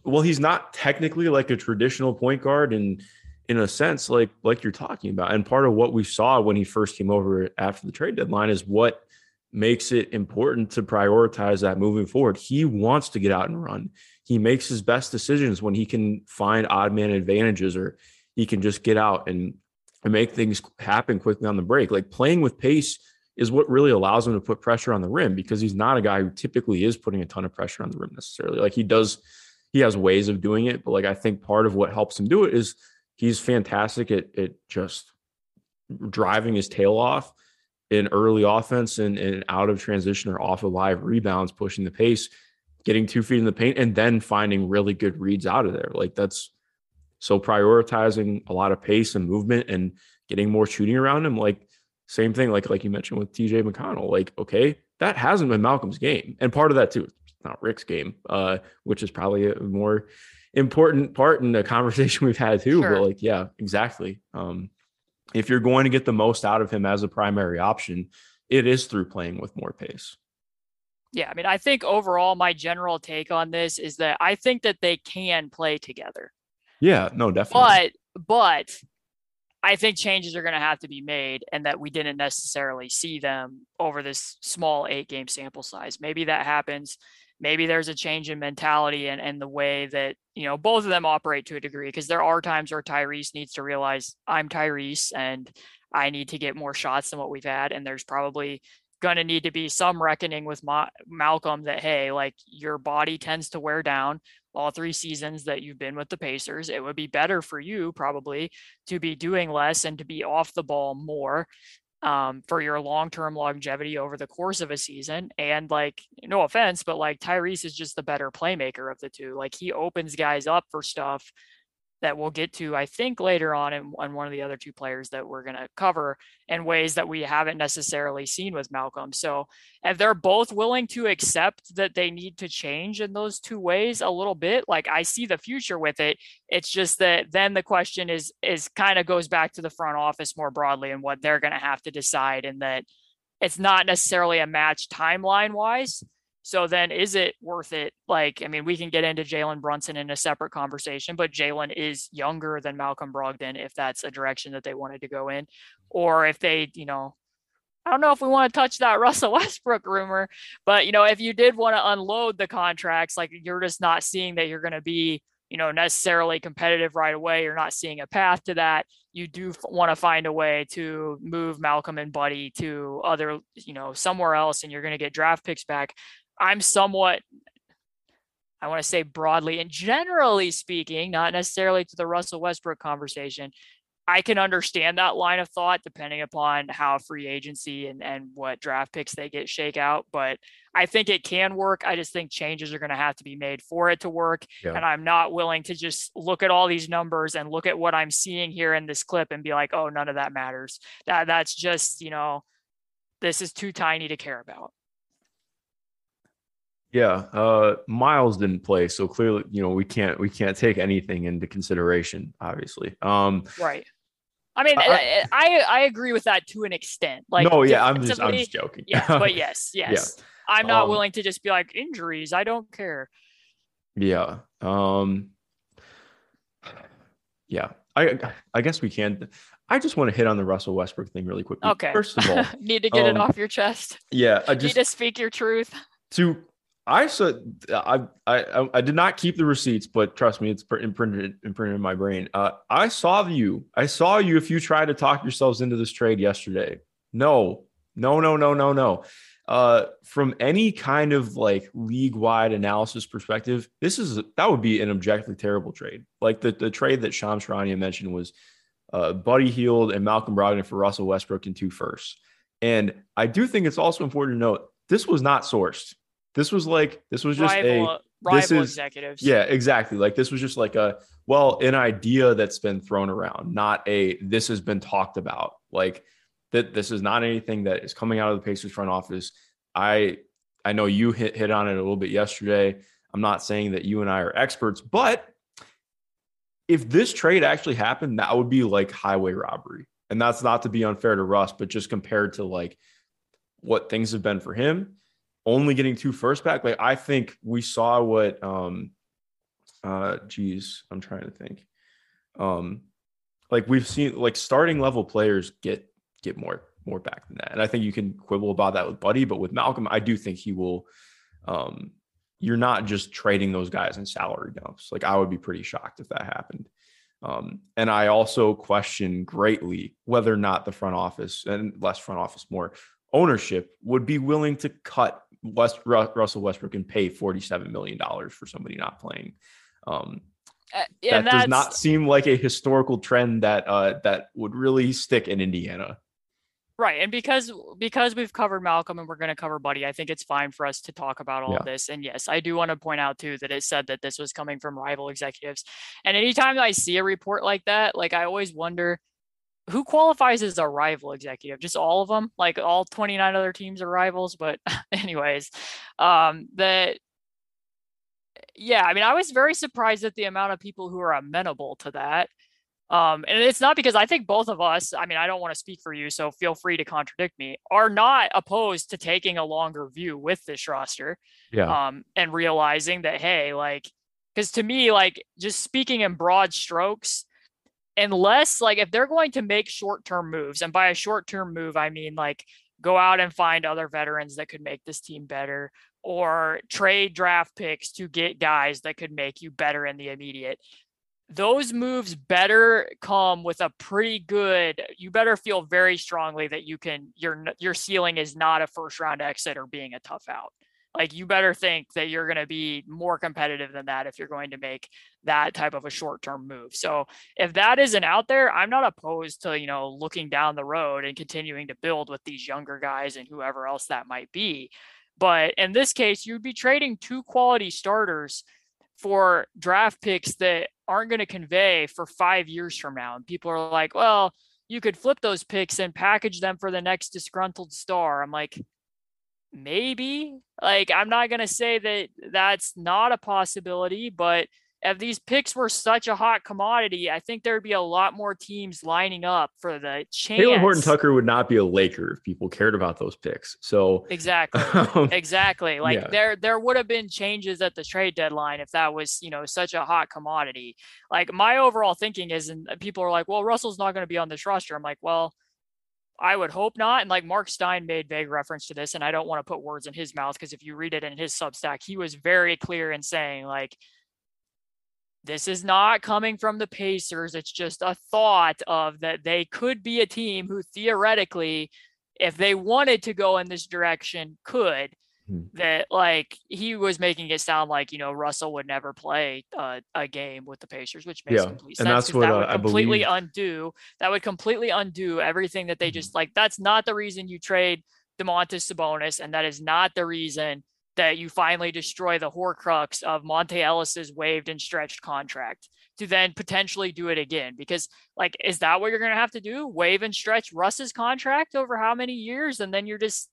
well, he's not technically like a traditional point guard, and in a sense, like like you're talking about. And part of what we saw when he first came over after the trade deadline is what makes it important to prioritize that moving forward. He wants to get out and run. He makes his best decisions when he can find odd man advantages, or he can just get out and, and make things happen quickly on the break. Like, playing with pace is what really allows him to put pressure on the rim, because he's not a guy who typically is putting a ton of pressure on the rim necessarily. Like, he does, he has ways of doing it, but like, I think part of what helps him do it is he's fantastic at, at just driving his tail off in early offense and, and out of transition or off of live rebounds, pushing the pace, getting two feet in the paint, and then finding really good reads out of there. Like, that's so prioritizing a lot of pace and movement and getting more shooting around him. Like, same thing, like, like you mentioned with T J McConnell, like, okay, that hasn't been Malcolm's game. And part of that too, it's not Rick's game, uh, which is probably a more important part in the conversation we've had too. Sure. But like, yeah, exactly. Um, if you're going to get the most out of him as a primary option, it is through playing with more pace. Yeah. I mean, I think overall my general take on this is that I think that they can play together. Yeah, no, definitely. But, but I think changes are going to have to be made, and that we didn't necessarily see them over this small eight game sample size. Maybe that happens. Maybe there's a change in mentality and, and the way that, you know, both of them operate to a degree, because there are times where Tyrese needs to realize I'm Tyrese and I need to get more shots than what we've had. And there's probably going to need to be some reckoning with Ma- Malcolm that, hey, like, your body tends to wear down all three seasons that you've been with the Pacers. It would be better for you probably to be doing less and to be off the ball more, um, for your long-term longevity over the course of a season. And like, no offense, but like, Tyrese is just the better playmaker of the two. Like, he opens guys up for stuff that we'll get to, I think, later on in, in one of the other two players that we're going to cover in ways that we haven't necessarily seen with Malcolm. So if they're both willing to accept that they need to change in those two ways a little bit, like I see the future with it. It's just that then the question is, is kind of goes back to the front office more broadly and what they're going to have to decide, and that it's not necessarily a match timeline wise. So then is it worth it? Like, I mean, we can get into Jalen Brunson in a separate conversation, but Jalen is younger than Malcolm Brogdon, if that's a direction that they wanted to go in, or if they, you know, I don't know if we want to touch that Russell Westbrook rumor, but, you know, if you did want to unload the contracts, like you're just not seeing that you're going to be, you know, necessarily competitive right away. You're not seeing a path to that. You do f- want to find a way to move Malcolm and Buddy to other, you know, somewhere else, and you're going to get draft picks back. I'm somewhat, I want to say broadly and generally speaking, not necessarily to the Russell Westbrook conversation, I can understand that line of thought depending upon how free agency and, and what draft picks they get shake out. But I think it can work. I just think changes are going to have to be made for it to work. Yeah. And I'm not willing to just look at all these numbers and look at what I'm seeing here in this clip and be like, oh, none of that matters. That That's just, you know, this is too tiny to care about. Yeah, uh, Miles didn't play, so clearly, you know, we can't we can't take anything into consideration, obviously. Um, right. I mean, I, I I agree with that to an extent. Like, no, yeah, I'm just I'm just joking. Yeah, but yes, yes, yeah. I'm not um, willing to just be like injuries. I don't care. Yeah. Um. Yeah, I I guess we can. I just want to hit on the Russell Westbrook thing really quickly. Okay. First of all, need to get um, it off your chest. Yeah, I just need to speak your truth. To I said I I I did not keep the receipts, but trust me, it's imprinted imprinted in my brain. Uh, I saw you. I saw you. If you tried to talk yourselves into this trade yesterday, no, no, no, no, no, no. Uh, from any kind of like league-wide analysis perspective, this is that would be an objectively terrible trade. Like the the trade that Shams Charania mentioned was uh, Buddy Hield and Malcolm Brogdon for Russell Westbrook in two firsts. And I do think it's also important to note this was not sourced. This was like, this was just rival, a, rival this is, executives. Yeah, exactly. Like this was just like a, well, an idea that's been thrown around, not a, this has been talked about. Like that, this is not anything that is coming out of the Pacers front office. I, I know you hit, hit on it a little bit yesterday. I'm not saying that you and I are experts, but if this trade actually happened, that would be like highway robbery. And that's not to be unfair to Russ, but just compared to like what things have been for him. Only getting two first back. Like I think we saw what, um, uh, geez, I'm trying to think. Um, like we've seen like starting level players get, get more, more back than that. And I think you can quibble about that with Buddy, but with Malcolm, I do think he will, um, you're not just trading those guys in salary dumps. Like I would be pretty shocked if that happened. Um, and I also question greatly whether or not the front office and less front office, more ownership would be willing to cut West, Russell Westbrook and pay forty-seven million dollars for somebody not playing. Um, uh, yeah, that does not seem like a historical trend that uh, that would really stick in Indiana. Right. And because because we've covered Malcolm and we're going to cover Buddy, I think it's fine for us to talk about all yeah. of this. And yes, I do want to point out, too, that it said that this was coming from rival executives. And anytime I see a report like that, like I always wonder, who qualifies as a rival executive? Just all of them, like all twenty-nine other teams are rivals. But anyways, um, that, yeah, I mean, I was very surprised at the amount of people who are amenable to that. Um, and it's not because I think both of us, I mean, I don't want to speak for you, so feel free to contradict me, are not opposed to taking a longer view with this roster. Yeah. Um, and realizing that, hey, like, because to me, like just speaking in broad strokes, unless like if they're going to make short-term moves, and by a short-term move, I mean like go out and find other veterans that could make this team better or trade draft picks to get guys that could make you better in the immediate. Those moves better come with a pretty good, you better feel very strongly that you can, your, your ceiling is not a first round exit or being a tough out. Like you better think that you're going to be more competitive than that if you're going to make that type of a short-term move. So if that isn't out there, I'm not opposed to, you know, looking down the road and continuing to build with these younger guys and whoever else that might be. But in this case, you'd be trading two quality starters for draft picks that aren't going to convey for five years from now. And people are like, well, you could flip those picks and package them for the next disgruntled star. I'm like, maybe. Like, I'm not going to say that that's not a possibility, but if these picks were such a hot commodity, I think there'd be a lot more teams lining up for the chance. Taylor Horton Tucker would not be a Laker if people cared about those picks. So exactly, um, exactly. Like yeah. there, there would have been changes at the trade deadline if that was, you know, such a hot commodity. Like my overall thinking is, and people are like, well, Russell's not going to be on this roster. I'm like, well, I would hope not. And like Mark Stein made vague reference to this, and I don't want to put words in his mouth because if you read it in his Substack, he was very clear in saying like, this is not coming from the Pacers. It's just a thought of that they could be a team who theoretically, if they wanted to go in this direction, could. Mm-hmm. That like he was making it sound like, you know, Russell would never play uh, a game with the Pacers, which makes yeah. complete sense. And that's what that would I completely believe. undo. That would completely undo everything that they mm-hmm. just like. That's not the reason you trade Domantas Sabonis, and that is not the reason that you finally destroy the horcrux of Monte Ellis's waived and stretched contract to then potentially do it again. Because like, is that what you're going to have to do? Waive and stretch Russ's contract over how many years? And then you're just,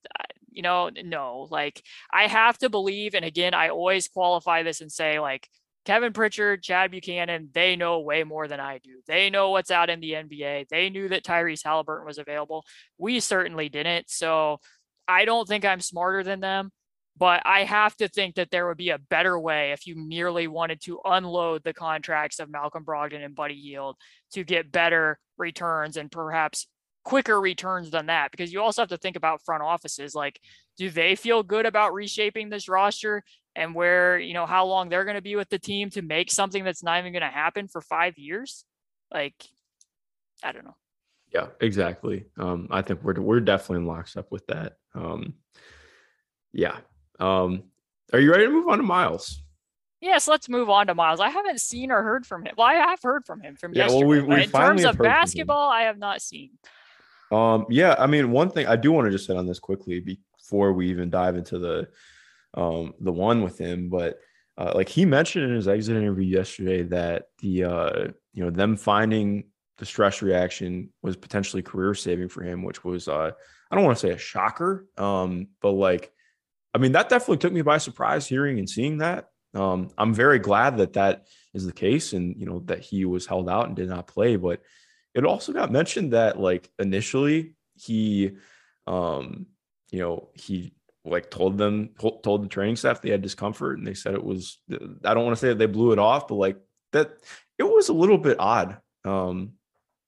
you know, no, like I have to believe. And again, I always qualify this and say like Kevin Pritchard, Chad Buchanan, they know way more than I do. They know what's out in the N B A. They knew that Tyrese Halliburton was available. We certainly didn't. So I don't think I'm smarter than them. But I have to think that there would be a better way if you merely wanted to unload the contracts of Malcolm Brogdon and Buddy Hield to get better returns and perhaps quicker returns than that. Because you also have to think about front offices. Like, do they feel good about reshaping this roster and where, you know, how long they're going to be with the team to make something that's not even going to happen for five years? Like, I don't know. Yeah, exactly. Um, I think we're, we're definitely in lockstep with that. Um, yeah. Um, are you ready to move on to Miles? Yes, let's move on to Miles. I haven't seen or heard from him. Well, I have heard from him from yeah, yesterday. Well, we, we in terms of basketball, I have not seen. Um, yeah, I mean, one thing I do want to just hit on this quickly before we even dive into the um the one with him, but uh, like he mentioned in his exit interview yesterday that the uh you know them finding the stress reaction was potentially career saving for him, which was uh I don't want to say a shocker, um, but like. I mean, that definitely took me by surprise hearing and seeing that. Um, I'm very glad that that is the case and, you know, that he was held out and did not play. But it also got mentioned that, like, initially he, um, you know, he, like, told them, told the training staff they had discomfort and they said it was, I don't want to say that they blew it off, but, like, that it was a little bit odd. Um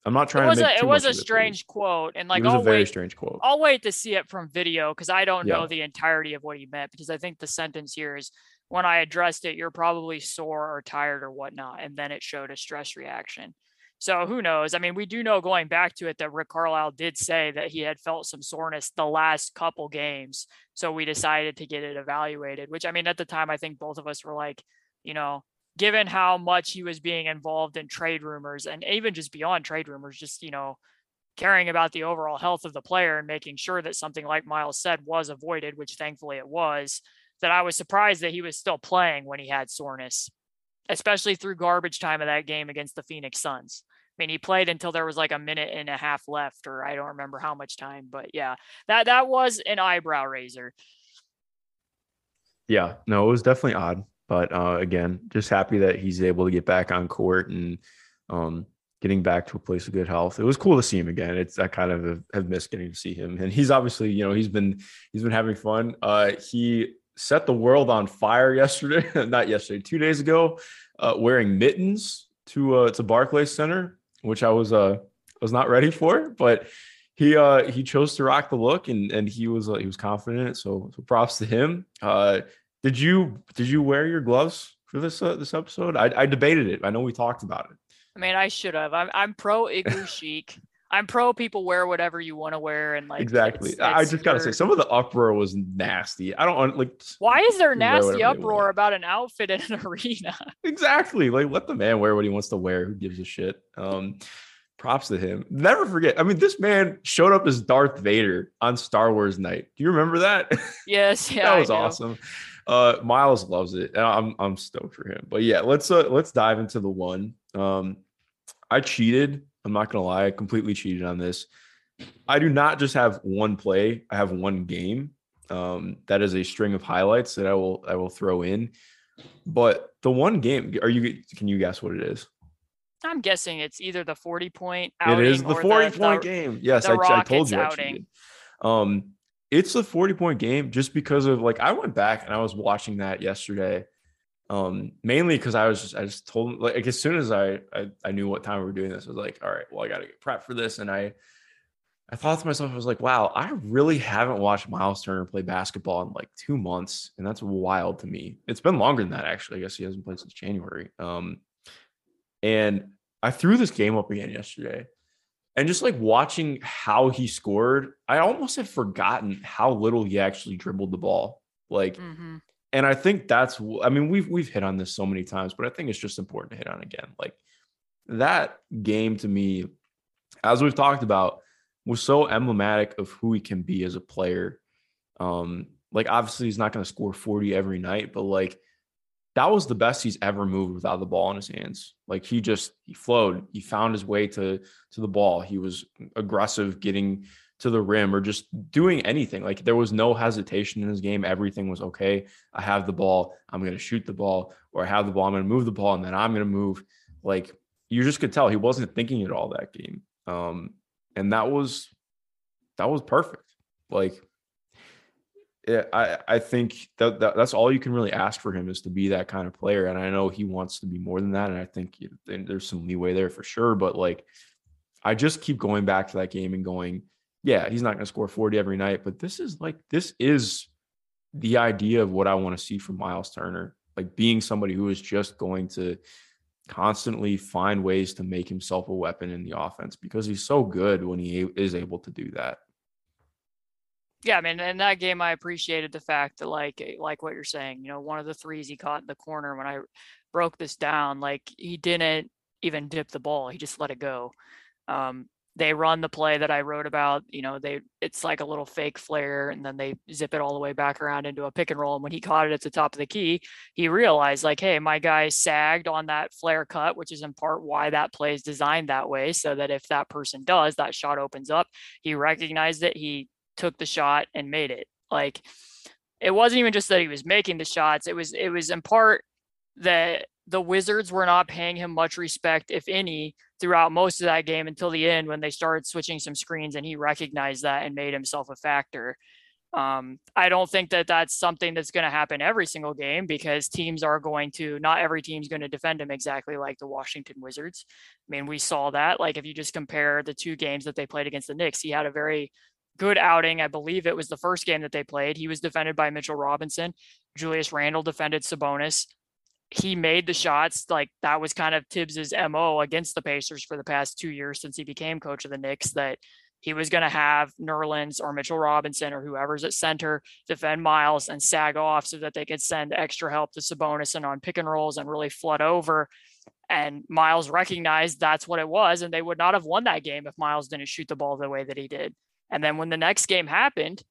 I'm not trying it was to make a, it was a strange it, quote. And like, it was I'll a very wait, strange quote. I'll wait to see it from video. Cause I don't yeah. know the entirety of what he meant, because I think the sentence here is when I addressed it, you're probably sore or tired or whatnot. And then it showed a stress reaction. So who knows? I mean, we do know going back to it that Rick Carlisle did say that he had felt some soreness the last couple games. So we decided to get it evaluated, which I mean, at the time, I think both of us were like, you know, given how much he was being involved in trade rumors and even just beyond trade rumors, just, you know, caring about the overall health of the player and making sure that something like Miles said was avoided, which thankfully it was, that I was surprised that he was still playing when he had soreness, especially through garbage time of that game against the Phoenix Suns. I mean, he played until there was like a minute and a half left, or I don't remember how much time, but yeah, that, that was an eyebrow raiser. Yeah, no, it was definitely odd. But uh, again, just happy that he's able to get back on court and um, getting back to a place of good health. It was cool to see him again. It's I kind of have missed getting to see him, and he's obviously, you know, he's been he's been having fun. Uh, he set the world on fire yesterday, not yesterday, two days ago, uh, wearing mittens to uh, to Barclays Center, which I was uh was not ready for, but he uh, he chose to rock the look, and and he was uh, he was confident in it. So, so props to him. Uh, Did you did you wear your gloves for this uh, this episode? I, I debated it. I know we talked about it. I mean, I should have. I'm I'm pro igloo chic. I'm pro people wear whatever you want to wear and like exactly. It's, it's I just weird. Gotta say, some of the uproar was nasty. I don't like. Why is there nasty uproar about an outfit in an arena? Exactly. Like, let the man wear what he wants to wear. Who gives a shit? Um, Props to him. Never forget. I mean, this man showed up as Darth Vader on Star Wars night. Do you remember that? Yes. Yeah, that was awesome. Uh, Miles loves it. And I'm I'm stoked for him. But yeah, let's uh, let's dive into the one. Um, I cheated. I'm not gonna lie. I completely cheated on this. I do not just have one play. I have one game. Um, that is a string of highlights that I will I will throw in. But the one game, are you? Can you guess what it is? I'm guessing it's either the forty-point outing. It is the forty-point game. Yes, I, I told you. Actually, um, it's the forty-point game just because of like I went back and I was watching that yesterday, um, mainly because I was just I just told like as soon as I, I I knew what time we were doing this, I was like, all right, well I got to get prepped for this, and I I thought to myself, I was like, wow, I really haven't watched Myles Turner play basketball in like two months, and that's wild to me. It's been longer than that actually. I guess he hasn't played since January. Um, And I threw this game up again yesterday and just like watching how he scored, I almost had forgotten how little he actually dribbled the ball. Like, mm-hmm. and I think that's, I mean, we've, we've hit on this so many times, but I think it's just important to hit on again. Like that game to me, as we've talked about, was so emblematic of who he can be as a player. Um, like obviously he's not going to score forty every night, but like, that was the best he's ever moved without the ball in his hands. Like he just, he flowed. He found his way to, to the ball. He was aggressive getting to the rim or just doing anything. Like there was no hesitation in his game. Everything was okay. I have the ball. I'm going to shoot the ball, or I have the ball. I'm going to move the ball. And then I'm going to move. Like you just could tell he wasn't thinking at all that game. Um, and that was, that was perfect. Like, Yeah, I, I think that, that that's all you can really ask for him is to be that kind of player. And I know he wants to be more than that. And I think there's some leeway there for sure. But like, I just keep going back to that game and going, yeah, he's not going to score forty every night. But this is like, this is the idea of what I want to see from Myles Turner, like being somebody who is just going to constantly find ways to make himself a weapon in the offense because he's so good when he is able to do that. Yeah, I mean, in that game, I appreciated the fact that, like, like what you're saying, you know, one of the threes he caught in the corner when I broke this down, like, he didn't even dip the ball. He just let it go. Um, they run the play that I wrote about, you know, they it's like a little fake flare, and then they zip it all the way back around into a pick and roll. And when he caught it at the top of the key, he realized, like, hey, my guy sagged on that flare cut, which is in part why that play is designed that way, so that if that person does, that shot opens up. He recognized it. He took the shot and made it. Like it wasn't even just that he was making the shots. It was, it was in part that the Wizards were not paying him much respect, if any, throughout most of that game until the end, when they started switching some screens and he recognized that and made himself a factor. Um, I don't think that that's something that's going to happen every single game because teams are going to, not every team's going to defend him exactly like the Washington Wizards. I mean, we saw that, like, if you just compare the two games that they played against the Knicks, he had a very good outing. I believe it was the first game that they played. He was defended by Mitchell Robinson. Julius Randle defended Sabonis. He made the shots. Like that was kind of Tibbs's M O against the Pacers for the past two years since he became coach of the Knicks, that he was going to have Nerlens or Mitchell Robinson or whoever's at center defend Miles and sag off so that they could send extra help to Sabonis and on pick and rolls and really flood over. And Miles recognized that's what it was. And they would not have won that game if Miles didn't shoot the ball the way that he did. And then when the next game happened,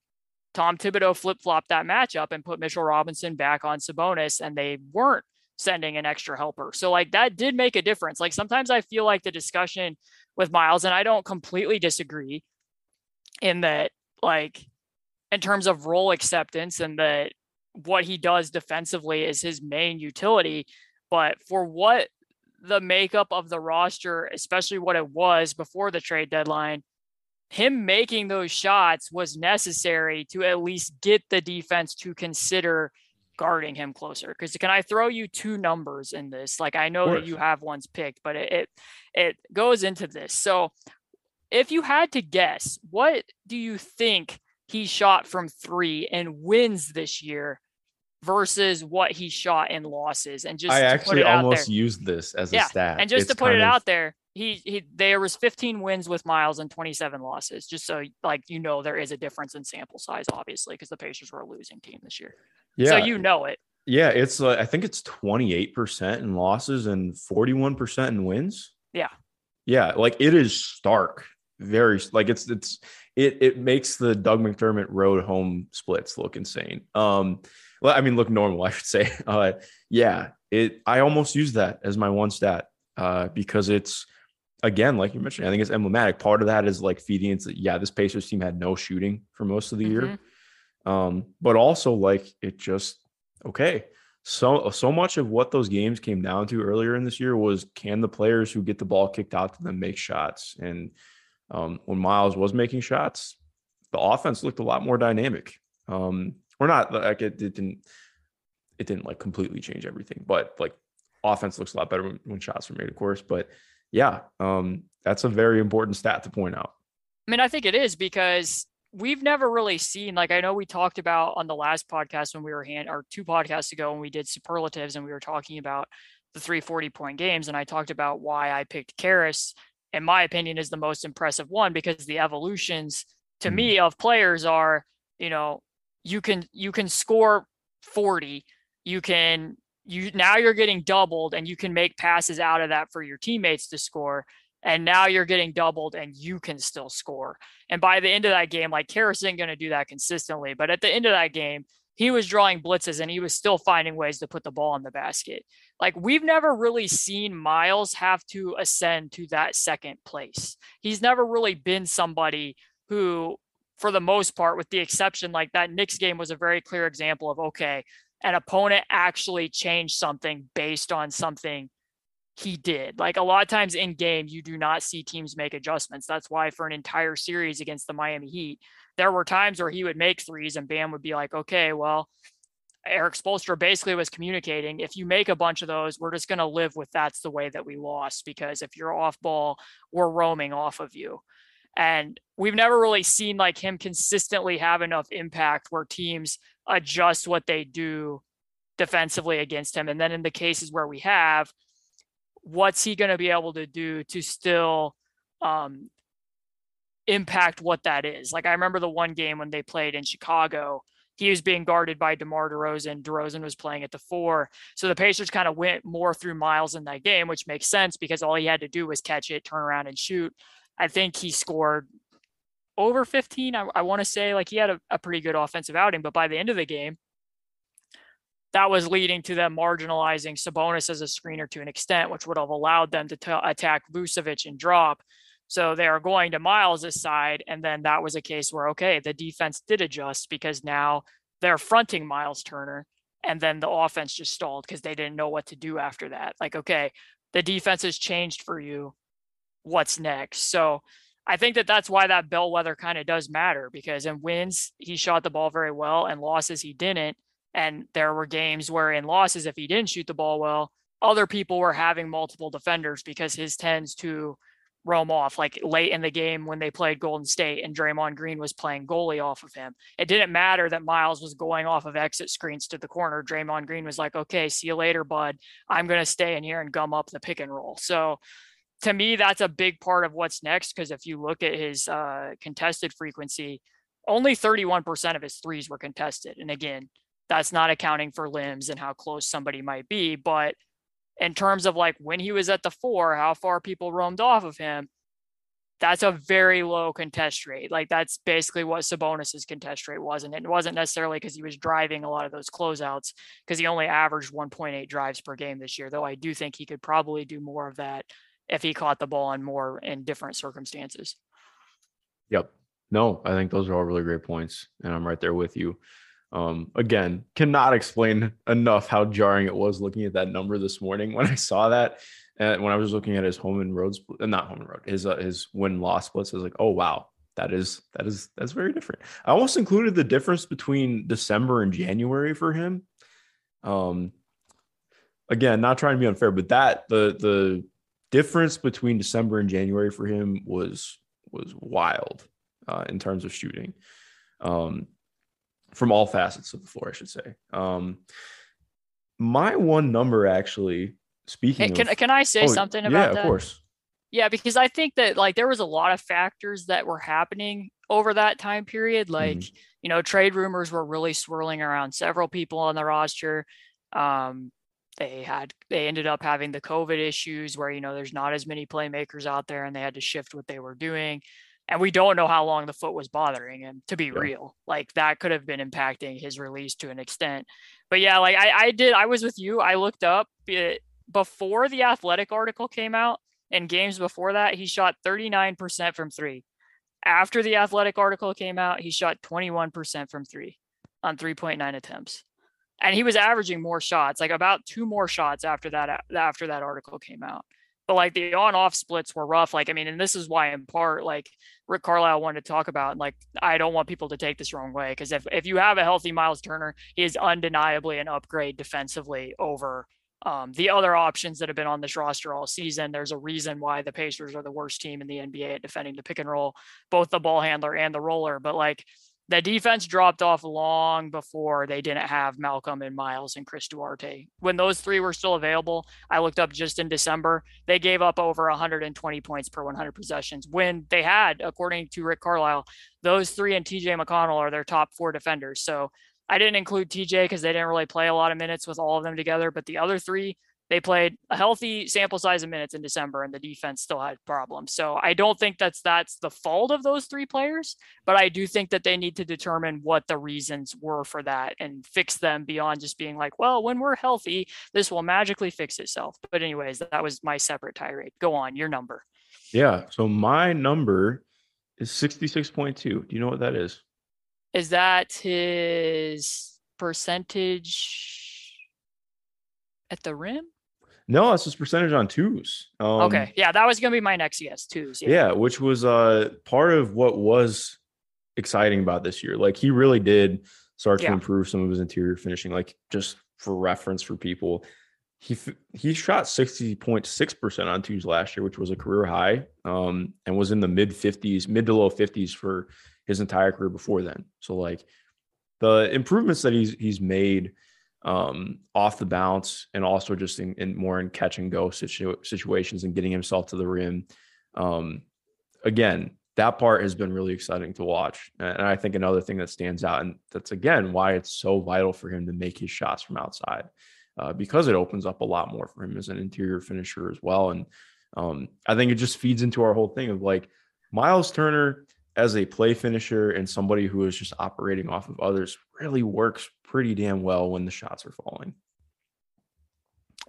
Tom Thibodeau flip-flopped that matchup and put Mitchell Robinson back on Sabonis, and they weren't sending an extra helper. So, like, that did make a difference. Like, sometimes I feel like the discussion with Miles, and I don't completely disagree in that, like, in terms of role acceptance and that what he does defensively is his main utility. But for what the makeup of the roster, especially what it was before the trade deadline, him making those shots was necessary to at least get the defense to consider guarding him closer. Because can I throw you two numbers in this? Like, I know that you have ones picked, but it, it it goes into this. So if you had to guess, what do you think he shot from three and wins this year versus what he shot in losses? And just I actually almost used this as a yeah, stat. And just it's to put it of- out there, He, he, there was fifteen wins with Miles and twenty-seven losses, just so, like, you know, there is a difference in sample size, obviously, because the Pacers were a losing team this year. Yeah. So, you know it. Yeah. It's uh, I think it's twenty-eight percent in losses and forty-one percent in wins. Yeah. Yeah, like it is stark. Very like it's it's it it makes the Doug McDermott road home splits look insane. Um, well, I mean, look normal, I should say. Uh, yeah, it. I almost use that as my one stat uh, because it's. Again, like you mentioned, I think it's emblematic. Part of that is like feeding into, yeah, this Pacers team had no shooting for most of the mm-hmm. year. Um, but also like it just, okay. So, so much of what those games came down to earlier in this year was can the players who get the ball kicked out to them make shots? And um, when Miles was making shots, the offense looked a lot more dynamic. Um, or not like it, it didn't, it didn't like completely change everything, but like offense looks a lot better when, when shots were made, of course, but yeah, um, that's a very important stat to point out. I mean, I think it is because we've never really seen, like, I know we talked about on the last podcast when we were hand or two podcasts ago when we did superlatives and we were talking about the three forty-point games. And I talked about why I picked Karras, in my opinion, is the most impressive one because the evolutions to mm-hmm. me of players are, you know, you can you can score forty, you can You now you're getting doubled and you can make passes out of that for your teammates to score. And now you're getting doubled and you can still score. And by the end of that game, like Karras isn't going to do that consistently, but at the end of that game, he was drawing blitzes and he was still finding ways to put the ball in the basket. Like we've never really seen Miles have to ascend to that second place. He's never really been somebody who, for the most part, with the exception, like that Knicks game was a very clear example of, okay, an opponent actually changed something based on something he did. Like a lot of times in game, you do not see teams make adjustments. That's why for an entire series against the Miami Heat, there were times where he would make threes and Bam would be like, okay, well, Eric Spoelstra basically was communicating, if you make a bunch of those, we're just going to live with that's the way that we lost because if you're off ball, we're roaming off of you. And we've never really seen like him consistently have enough impact where teams adjust what they do defensively against him. And then in the cases where we have, what's he going to be able to do to still um, impact what that is? Like I remember the one game when they played in Chicago, he was being guarded by DeMar DeRozan. DeRozan was playing at the four. So the Pacers kind of went more through Miles in that game, which makes sense because all he had to do was catch it, turn around and shoot. I think he scored over fifteen. I, I want to say like he had a, a pretty good offensive outing, but by the end of the game, that was leading to them marginalizing Sabonis as a screener to an extent, which would have allowed them to t- attack Vucevic and drop. So they are going to Miles' side. And then that was a case where, okay, the defense did adjust because now they're fronting Miles Turner. And then the offense just stalled because they didn't know what to do after that. Like, okay, the defense has changed for you. What's next? So I think that that's why that bellwether kind of does matter because in wins, he shot the ball very well and losses, he didn't. And there were games where in losses, if he didn't shoot the ball well, other people were having multiple defenders because his tends to roam off. Like late in the game when they played Golden State and Draymond Green was playing goalie off of him. It didn't matter that Miles was going off of exit screens to the corner. Draymond Green was like, okay, see you later, bud. I'm going to stay in here and gum up the pick and roll. So to me, that's a big part of what's next, because if you look at his uh, contested frequency, only thirty-one percent of his threes were contested. And again, that's not accounting for limbs and how close somebody might be. But in terms of like when he was at the four, how far people roamed off of him, that's a very low contest rate. Like that's basically what Sabonis's contest rate was. And it wasn't necessarily because he was driving a lot of those closeouts, because he only averaged one point eight drives per game this year, though I do think he could probably do more of that if he caught the ball in more in different circumstances. Yep. No, I think those are all really great points. And I'm right there with you. Um, again, cannot explain enough how jarring it was looking at that number this morning when I saw that. And when I was looking at his home and road, split, not home and road, his, uh, his win loss splits, I was like, oh, wow, that is, that is, that's very different. I almost included the difference between December and January for him. Um, again, not trying to be unfair, but that, the, the, difference between December and January for him was was wild uh, in terms of shooting um, from all facets of the floor, I should say. Um, my one number, actually, speaking hey, can, of... Can I say oh, something about yeah, that? Yeah, of course. Yeah, because I think that like there was a lot of factors that were happening over that time period. Like, mm-hmm. you know, trade rumors were really swirling around several people on the roster. Um They had, they ended up having the COVID issues where, you know, there's not as many playmakers out there and they had to shift what they were doing. And we don't know how long the foot was bothering him, to be yeah. real. Like, that could have been impacting his release to an extent. But yeah, like I, I did, I was with you. I looked up it, before the Athletic article came out and games before that, he shot thirty-nine percent from three. After the Athletic article came out, he shot twenty-one percent from three on three point nine attempts. And he was averaging more shots, like about two more shots after that, after that article came out. But like the on-off splits were rough. Like, I mean, and this is why in part, like Rick Carlisle wanted to talk about, like, I don't want people to take this wrong way. Cause if, if you have a healthy Miles Turner, he is undeniably an upgrade defensively over um, the other options that have been on this roster all season. There's a reason why the Pacers are the worst team in the N B A at defending the pick and roll, both the ball handler and the roller. But like, the defense dropped off long before they didn't have Malcolm and Miles and Chris Duarte. When those three were still available, I looked up just in December, they gave up over one hundred twenty points per one hundred possessions when they had, according to Rick Carlisle, those three and T J McConnell are their top four defenders. So I didn't include T J because they didn't really play a lot of minutes with all of them together, but the other three, they played a healthy sample size of minutes in December and the defense still had problems. So I don't think that's, that's the fault of those three players, but I do think that they need to determine what the reasons were for that and fix them beyond just being like, well, when we're healthy, this will magically fix itself. But anyways, that was my separate tirade. Go on, your number. Yeah. So my number is sixty-six point two. Do you know what that is? Is that his percentage at the rim? No, it's just percentage on twos. Um, okay. Yeah, that was going to be my next guess, twos. Yeah. yeah, which was uh, part of what was exciting about this year. Like, he really did start yeah. to improve some of his interior finishing. Like, just for reference for people, he he shot sixty point six percent on twos last year, which was a career high, um, and was in the mid fifties, mid to low fifties for his entire career before then. So, like, the improvements that he's he's made – Um, off the bounce and also just in, in more in catch and go situ- situations and getting himself to the rim. Um, again, that part has been really exciting to watch. And I think another thing that stands out, and that's again why it's so vital for him to make his shots from outside, uh, because it opens up a lot more for him as an interior finisher as well. And um, I think it just feeds into our whole thing of like Miles Turner as a play finisher and somebody who is just operating off of others really works pretty damn well when the shots are falling.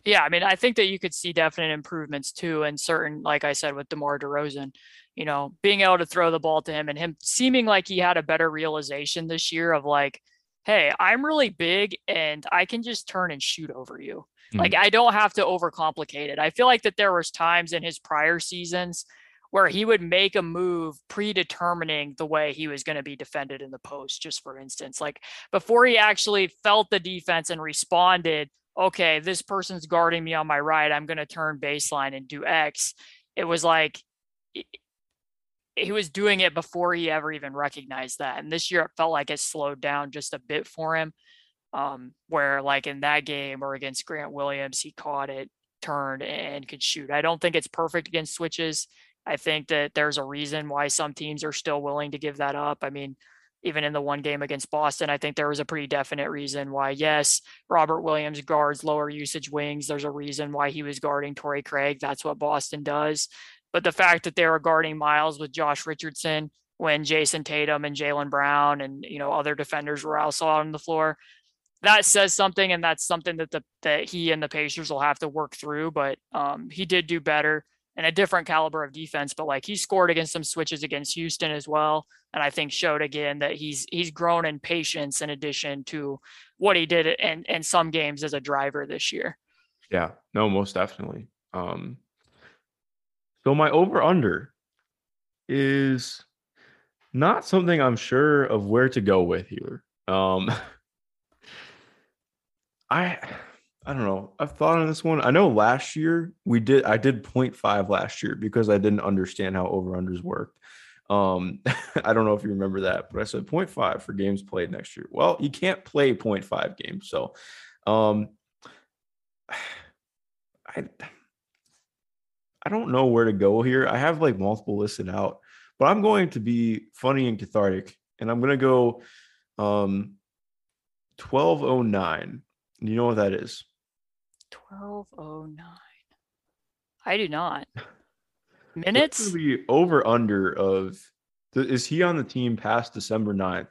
Yeah, I mean, I think that you could see definite improvements too in certain, like I said, with DeMar DeRozan, you know, being able to throw the ball to him and him seeming like he had a better realization this year of like, hey, I'm really big and I can just turn and shoot over you. Mm-hmm. Like, I don't have to overcomplicate it. I feel like that there was times in his prior seasons where he would make a move predetermining the way he was going to be defended in the post, just for instance, like before he actually felt the defense and responded, okay, this person's guarding me on my right, I'm going to turn baseline and do X. It was like, he was doing it before he ever even recognized that. And this year it felt like it slowed down just a bit for him, um, where like in that game or against Grant Williams, he caught it, turned and could shoot. I don't think it's perfect against switches. I think that there's a reason why some teams are still willing to give that up. I mean, even in the one game against Boston, I think there was a pretty definite reason why, yes, Robert Williams guards lower usage wings. There's a reason why he was guarding Torrey Craig. That's what Boston does. But the fact that they were guarding Miles with Josh Richardson when Jason Tatum and Jalen Brown and, you know, other defenders were also on the floor, that says something. And that's something that the that he and the Pacers will have to work through. But um, he did do better. And a different caliber of defense, but like he scored against some switches against Houston as well. And I think showed again that he's, he's grown in patience in addition to what he did in, in some games as a driver this year. Yeah, no, most definitely. Um, so my over under is not something I'm sure of where to go with here. Um, I, I don't know. I've thought on this one. I know last year we did, I did point five last year because I didn't understand how over-unders worked. Um, I don't know if you remember that, but I said point five for games played next year. Well, you can't play point five games. So um, I, I don't know where to go here. I have like multiple listed out, but I'm going to be funny and cathartic and I'm going to go um, twelve oh nine. You know what that is? twelve oh nine. I do not. Minutes? What's the over-under of – is he on the team past December ninth,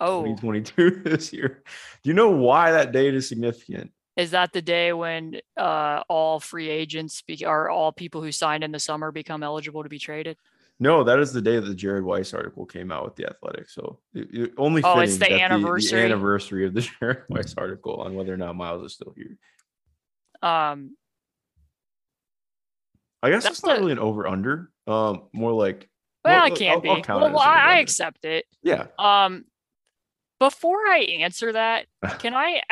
oh. twenty twenty-two this year? Do you know why that date is significant? Is that the day when uh, all free agents be- or all people who signed in the summer become eligible to be traded? No, that is the day that the Jared Weiss article came out with The Athletic. So it, it only oh, it's the anniversary. The, the anniversary of the Jared Weiss article on whether or not Miles is still here. Um, I guess that's it's not the, really an over/under. Um, more like well, well it can't I'll, be. I'll well, well I accept it. Yeah. Um, before I answer that, can I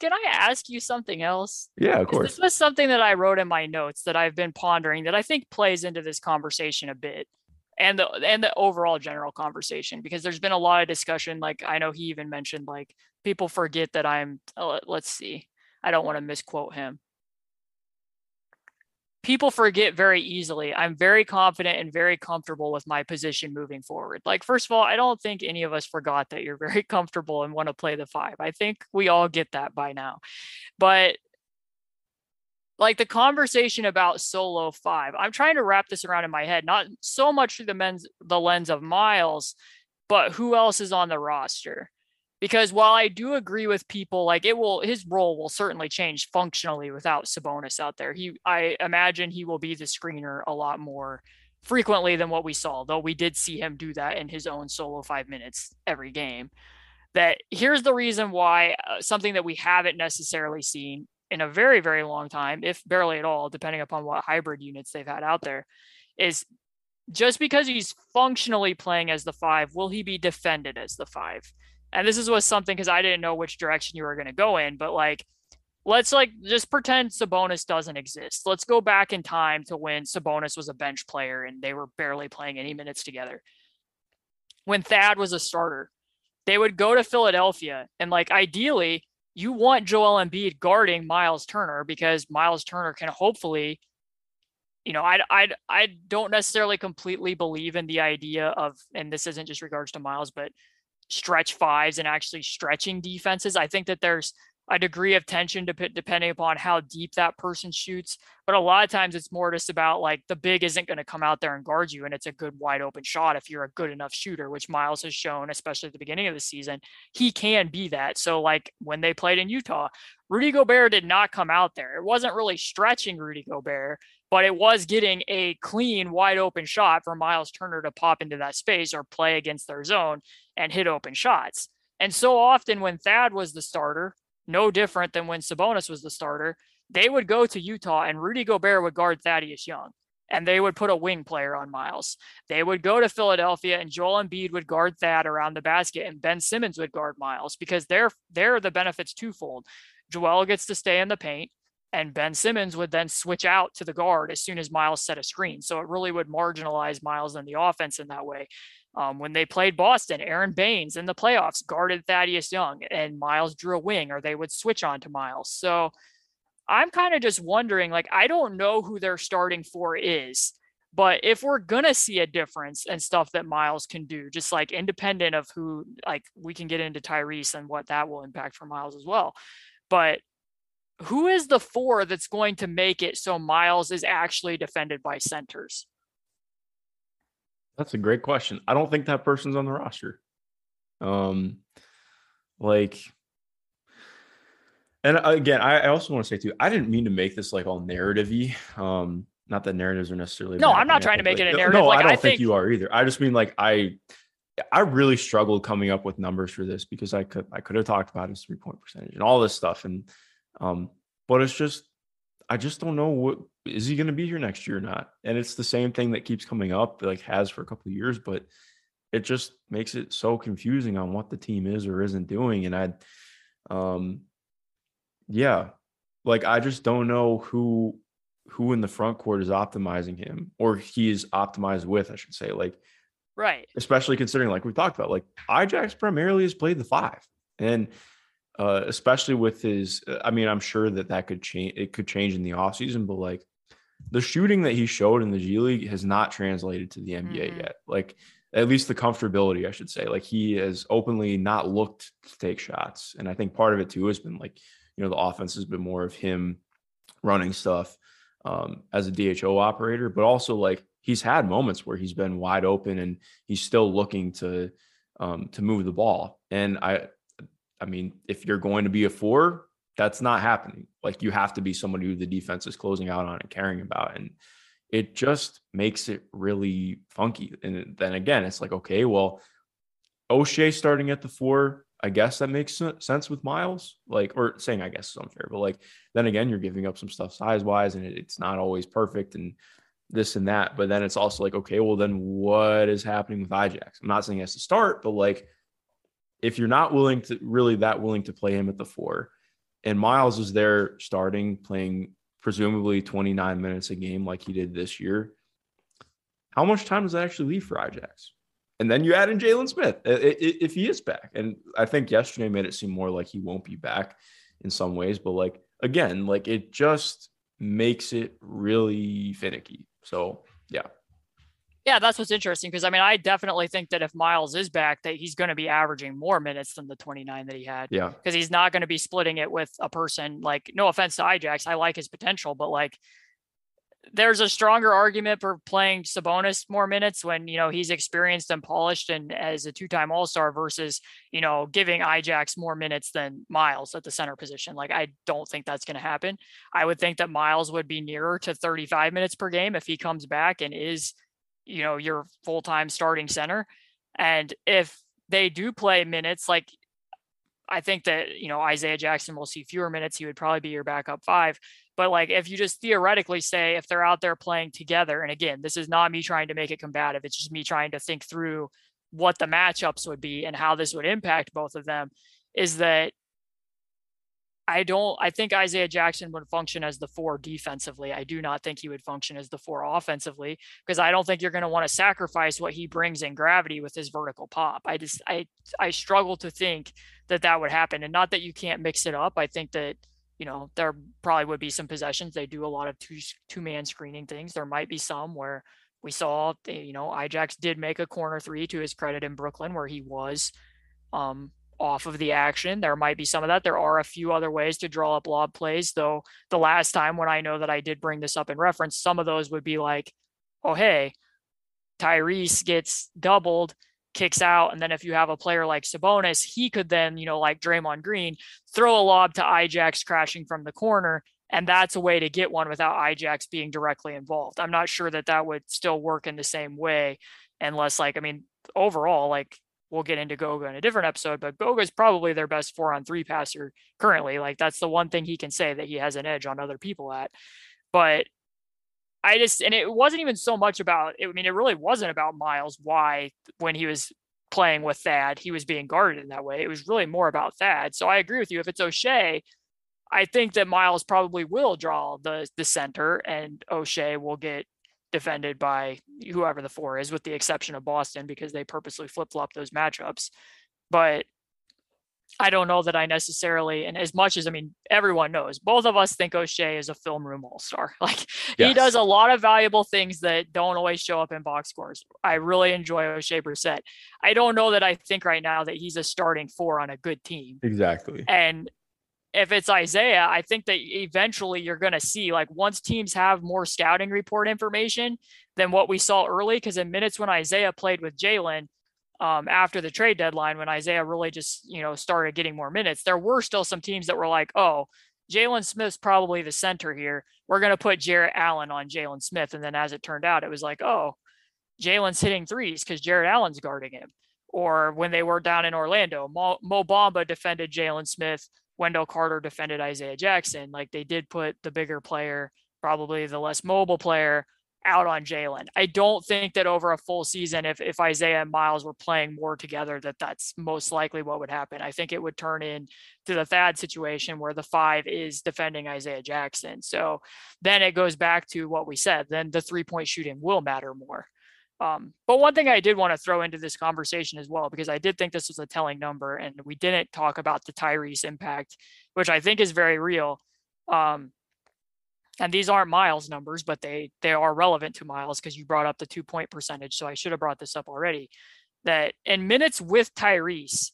can I ask you something else? Yeah, of course. This was something that I wrote in my notes that I've been pondering that I think plays into this conversation a bit, and the and the overall general conversation, because there's been a lot of discussion. Like, I know he even mentioned, like, people forget that I'm. Oh, let's see. I don't want to misquote him. People forget very easily. I'm very confident and very comfortable with my position moving forward. Like, first of all, I don't think any of us forgot that you're very comfortable and want to play the five. I think we all get that by now. But like the conversation about solo five, I'm trying to wrap this around in my head, not so much through the men's, the lens of Miles, but who else is on the roster? Because while I do agree with people, like it will, his role will certainly change functionally without Sabonis out there. He, I imagine he will be the screener a lot more frequently than what we saw, though we did see him do that in his own solo five minutes every game. That here's the reason why uh, something that we haven't necessarily seen in a very, very long time, if barely at all, depending upon what hybrid units they've had out there, is just because he's functionally playing as the five, will he be defended as the five? And this is was something because I didn't know which direction you were going to go in, but like, let's like just pretend Sabonis doesn't exist. Let's go back in time to when Sabonis was a bench player and they were barely playing any minutes together. When Thad was a starter, they would go to Philadelphia and like, ideally you want Joel Embiid guarding Miles Turner because Miles Turner can hopefully, you know, I, I, I don't necessarily completely believe in the idea of, and this isn't just regards to Miles, but stretch fives and actually stretching defenses. I think that there's a degree of tension dep- depending upon how deep that person shoots. But a lot of times it's more just about like the big isn't going to come out there and guard you. And it's a good wide open shot if you're a good enough shooter, which Miles has shown, especially at the beginning of the season, he can be that. So like when they played in Utah, Rudy Gobert did not come out there. It wasn't really stretching Rudy Gobert, but it was getting a clean, wide open shot for Miles Turner to pop into that space or play against their zone and hit open shots. And so often when Thad was the starter, no different than when Sabonis was the starter, they would go to Utah and Rudy Gobert would guard Thaddeus Young and they would put a wing player on Miles. They would go to Philadelphia and Joel Embiid would guard Thad around the basket and Ben Simmons would guard Miles because they're, they're the benefits twofold. Joel gets to stay in the paint, and Ben Simmons would then switch out to the guard as soon as Miles set a screen. So it really would marginalize Miles and the offense in that way. Um, when they played Boston, Aaron Baines in the playoffs guarded Thaddeus Young and Miles drew a wing, or they would switch on to Miles. So I'm kind of just wondering, like, I don't know who their starting four is, but if we're going to see a difference in stuff that Miles can do, just like independent of who, like we can get into Tyrese and what that will impact for Miles as well. But who is the four that's going to make it so Miles is actually defended by centers? That's a great question. I don't think that person's on the roster. Um, like, and again, I, I also want to say too, I didn't mean to make this like all narrative-y. Um, not that narratives are necessarily. No, I'm not trying to make it a narrative. No, like, I don't I think, think you are either. I just mean like I, I really struggled coming up with numbers for this because I could I could have talked about his three-point percentage and all this stuff and. Um, but it's just, I just don't know what, is he going to be here next year or not? And it's the same thing that keeps coming up, like has for a couple of years, but it just makes it so confusing on what the team is or isn't doing. And I, um, yeah, like, I just don't know who, who in the front court is optimizing him or he is optimized with, I should say, like, right. Especially considering like we talked about, like Ajax primarily has played the five and, Uh, especially with his, I mean, I'm sure that that could change. It could change in the offseason, but like the shooting that he showed in the G League has not translated to the N B A mm-hmm. yet. Like at least the comfortability, I should say, like he has openly not looked to take shots. And I think part of it too has been like you know, the offense has been more of him running stuff um, as a D H O operator, but also like he's had moments where he's been wide open and he's still looking to, um, to move the ball. And I, I mean, if you're going to be a four, that's not happening. Like you have to be somebody who the defense is closing out on and caring about. And it just makes it really funky. And then again, it's like, okay, well, O'Shea starting at the four, I guess that makes sense with Miles, like, or saying, I guess is unfair, but like, then again, you're giving up some stuff size wise and it, it's not always perfect and this and that, but then it's also like, okay, well then what is happening with Ajax? I'm not saying he has to start, but like, if you're not willing to really that willing to play him at the four and Miles is there starting, playing presumably twenty-nine minutes a game, like he did this year, how much time does that actually leave for Ajax? And then you add in Jalen Smith if he is back. And I think yesterday made it seem more like he won't be back in some ways, but like, again, like it just makes it really finicky. So, yeah. Yeah, that's what's interesting, because I mean, I definitely think that if Miles is back, that he's going to be averaging more minutes than the twenty-nine that he had. Yeah, because he's not going to be splitting it with a person. Like, no offense to Ajax, I like his potential, but like, there's a stronger argument for playing Sabonis more minutes when, you know, he's experienced and polished and as a two-time All-Star versus, you know, giving Ajax more minutes than Miles at the center position. Like, I don't think that's going to happen. I would think that Miles would be nearer to thirty-five minutes per game if he comes back and is, you know, your full-time starting center. And if they do play minutes, like I think that, you know, Isaiah Jackson will see fewer minutes. He would probably be your backup five. But like, if you just theoretically say, if they're out there playing together, and again, this is not me trying to make it combative. It's just me trying to think through what the matchups would be and how this would impact both of them, is that I don't, I think Isaiah Jackson would function as the four defensively. I do not think he would function as the four offensively, because I don't think you're going to want to sacrifice what he brings in gravity with his vertical pop. I just, I, I struggle to think that that would happen. And not that you can't mix it up. I think that, you know, there probably would be some possessions. They do a lot of two, two man screening things. There might be some where we saw, you know, Ajax did make a corner three to his credit in Brooklyn where he was, um, off of the action. There might be some of that. There are a few other ways to draw up lob plays, though the last time when I know that I did bring this up in reference, some of those would be like, oh, hey, Tyrese gets doubled, kicks out. And then if you have a player like Sabonis, he could then, you know, like Draymond Green, throw a lob to Ajax crashing from the corner. And that's a way to get one without Ajax being directly involved. I'm not sure that that would still work in the same way unless, like, I mean, overall, like, we'll get into Goga in a different episode, but Goga is probably their best four on three passer currently. Like, that's the one thing he can say that he has an edge on other people at. But I just, and it wasn't even so much about, I mean, it really wasn't about Miles. Why, when he was playing with Thad, he was being guarded in that way. It was really more about Thad. So I agree with you. If it's O'Shea, I think that Miles probably will draw the the center and O'Shea will get defended by whoever the four is, with the exception of Boston, because they purposely flip-flop those matchups. But I don't know that I necessarily, and as much as, I mean, everyone knows, both of us think O'Shea is a film room all-star. Like, yes, he does a lot of valuable things that don't always show up in box scores. I really enjoy O'Shea Brissett. I don't know that I think right now that he's a starting four on a good team. Exactly. And if it's Isaiah, I think that eventually you're going to see, like, once teams have more scouting report information than what we saw early, because in minutes when Isaiah played with Jalen um, after the trade deadline, when Isaiah really just, you know, started getting more minutes, there were still some teams that were like, oh, Jalen Smith's probably the center here. We're going to put Jarrett Allen on Jalen Smith. And then as it turned out, it was like, oh, Jalen's hitting threes because Jarrett Allen's guarding him. Or when they were down in Orlando, Mo, Mo Bamba defended Jalen Smith. Wendell Carter defended Isaiah Jackson. Like, they did put the bigger player, probably the less mobile player, out on Jalen. I don't think that over a full season, if, if Isaiah and Miles were playing more together, that that's most likely what would happen. I think it would turn in to the Thad situation where the five is defending Isaiah Jackson. So then it goes back to what we said, then the three point shooting will matter more. Um, but one thing I did want to throw into this conversation as well, because I did think this was a telling number, and we didn't talk about the Tyrese impact, which I think is very real. Um, and these aren't Miles numbers, but they, they are relevant to Miles, because you brought up the two point percentage. So I should have brought this up already, that in minutes with Tyrese,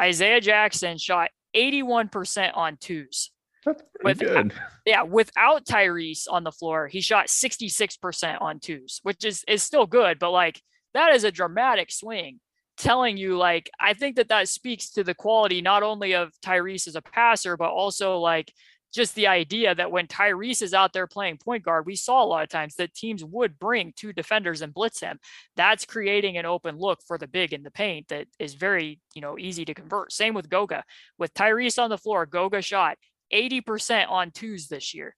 Isaiah Jackson shot eighty-one percent on twos That's pretty with, good. Yeah, without Tyrese on the floor, he shot sixty-six percent on twos, which is is still good, but like that is a dramatic swing. Telling you, like, I think that that speaks to the quality not only of Tyrese as a passer, but also like just the idea that when Tyrese is out there playing point guard, we saw a lot of times that teams would bring two defenders and blitz him. That's creating an open look for the big in the paint that is very, you know, easy to convert. Same with Goga. With Tyrese on the floor, Goga shot eighty percent on twos this year.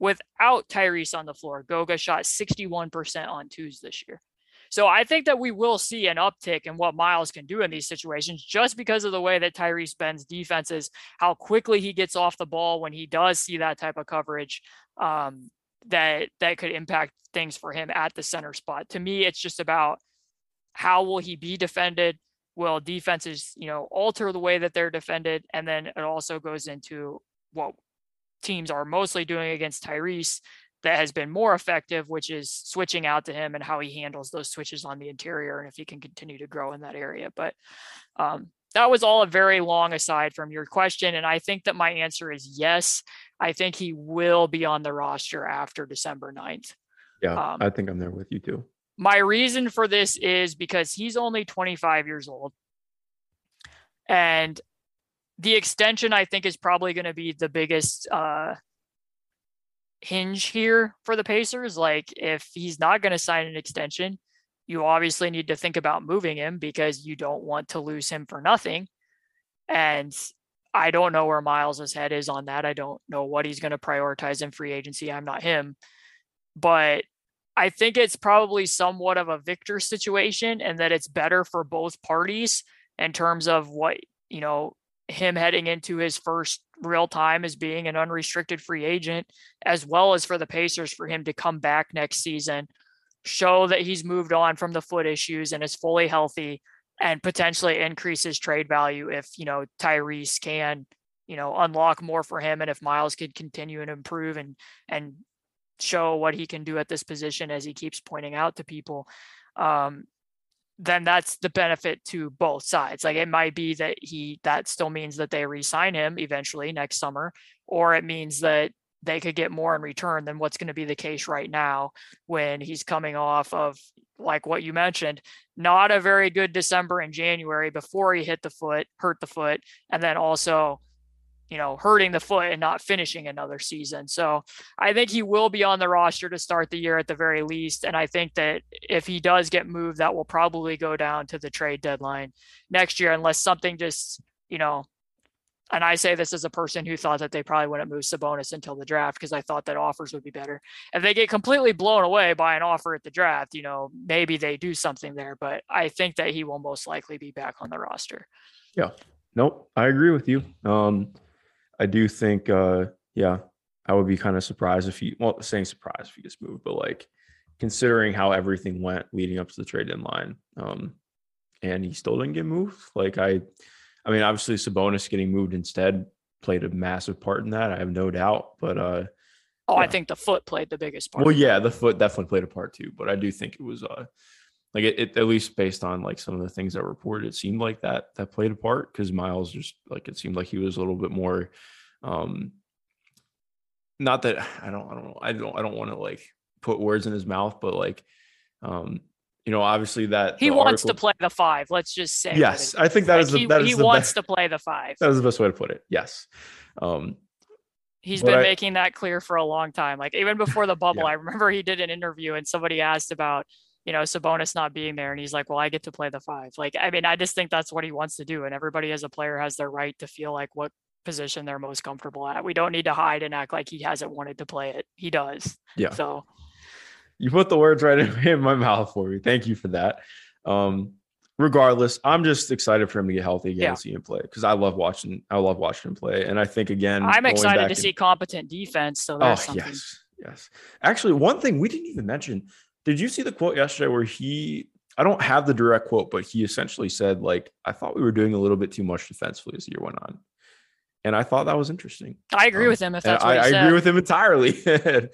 Without Tyrese on the floor, Goga shot sixty-one percent on twos this year. So I think that we will see an uptick in what Miles can do in these situations, just because of the way that Tyrese bends defenses, how quickly he gets off the ball when he does see that type of coverage, um, that that could impact things for him at the center spot. To me, it's just about how will he be defended? Will defenses, you know, alter the way that they're defended? And then it also goes into what teams are mostly doing against Tyrese that has been more effective, which is switching out to him and how he handles those switches on the interior and if he can continue to grow in that area. But um, that was all a very long aside from your question. And I think that my answer is yes. I think he will be on the roster after December ninth. Yeah, um, I think I'm there with you too. My reason for this is because he's only twenty-five years old. And the extension, I think, is probably going to be the biggest uh hinge here for the Pacers. Like, if he's not going to sign an extension, you obviously need to think about moving him because you don't want to lose him for nothing. And I don't know where Miles's head is on that. I don't know what he's going to prioritize in free agency. I'm not him, but I think it's probably somewhat of a victor situation, and that it's better for both parties in terms of what, you know, him heading into his first real time as being an unrestricted free agent, as well as for the Pacers, for him to come back next season, show that he's moved on from the foot issues and is fully healthy, and potentially increase his trade value if, you know, Tyrese can, you know, unlock more for him. And if Miles could continue and improve and, and show what he can do at this position, as he keeps pointing out to people, um, then that's the benefit to both sides. Like, it might be that he, that still means that they re-sign him eventually next summer, or it means that they could get more in return than what's going to be the case right now, when he's coming off of, like what you mentioned, not a very good December and January before he hit the foot, hurt the foot. And then also, you know, hurting the foot and not finishing another season. So I think he will be on the roster to start the year at the very least. And I think that if he does get moved, that will probably go down to the trade deadline next year, unless something just, you know, and I say this as a person who thought that they probably wouldn't move Sabonis until the draft, because I thought that offers would be better. If they get completely blown away by an offer at the draft, you know, maybe they do something there, but I think that he will most likely be back on the roster. Yeah, nope. I agree with you. Um, I do think, uh, yeah, I would be kind of surprised if he, well, saying surprised if he gets moved, but like considering how everything went leading up to the trade deadline, um, and he still didn't get moved. Like I, I mean, obviously Sabonis getting moved instead played a massive part in that. I have no doubt, but, uh, Oh, yeah. I think the foot played the biggest part. Well, yeah, the foot definitely played a part too, but I do think it was, uh, like it, it, at least based on like some of the things that were reported, it seemed like that that played a part, because Miles just like, it seemed like he was a little bit more, um, not that I don't, I don't, I don't, I don't want to like put words in his mouth, but like, um, you know, obviously that he wants article, to play the five. Let's just say, yes, I think that like is, the, he, that is he the wants best, to play the five. That was the best way to put it. Yes. Um, He's but been I, making that clear for a long time. Like even before the bubble, yeah. I remember he did an interview and somebody asked about, you know, Sabonis not being there. And he's like, well, I get to play the five. Like, I mean, I just think that's what he wants to do. And everybody as a player has their right to feel like what position they're most comfortable at. We don't need to hide and act like he hasn't wanted to play it. He does. Yeah. So you put the words right in my mouth for me. Thank you for that. Um, regardless, I'm just excited for him to get healthy again, yeah. and see him play. Cause I love watching, I love watching him play. And I think again, I'm excited to and, see competent defense. So that's oh, something. Yes, yes. Actually, one thing we didn't even mention, did you see the quote yesterday where he, I don't have the direct quote, but he essentially said, like, I thought we were doing a little bit too much defensively as the year went on. And I thought that was interesting. I agree um, with him. If that's what I, he I said. agree with him entirely. And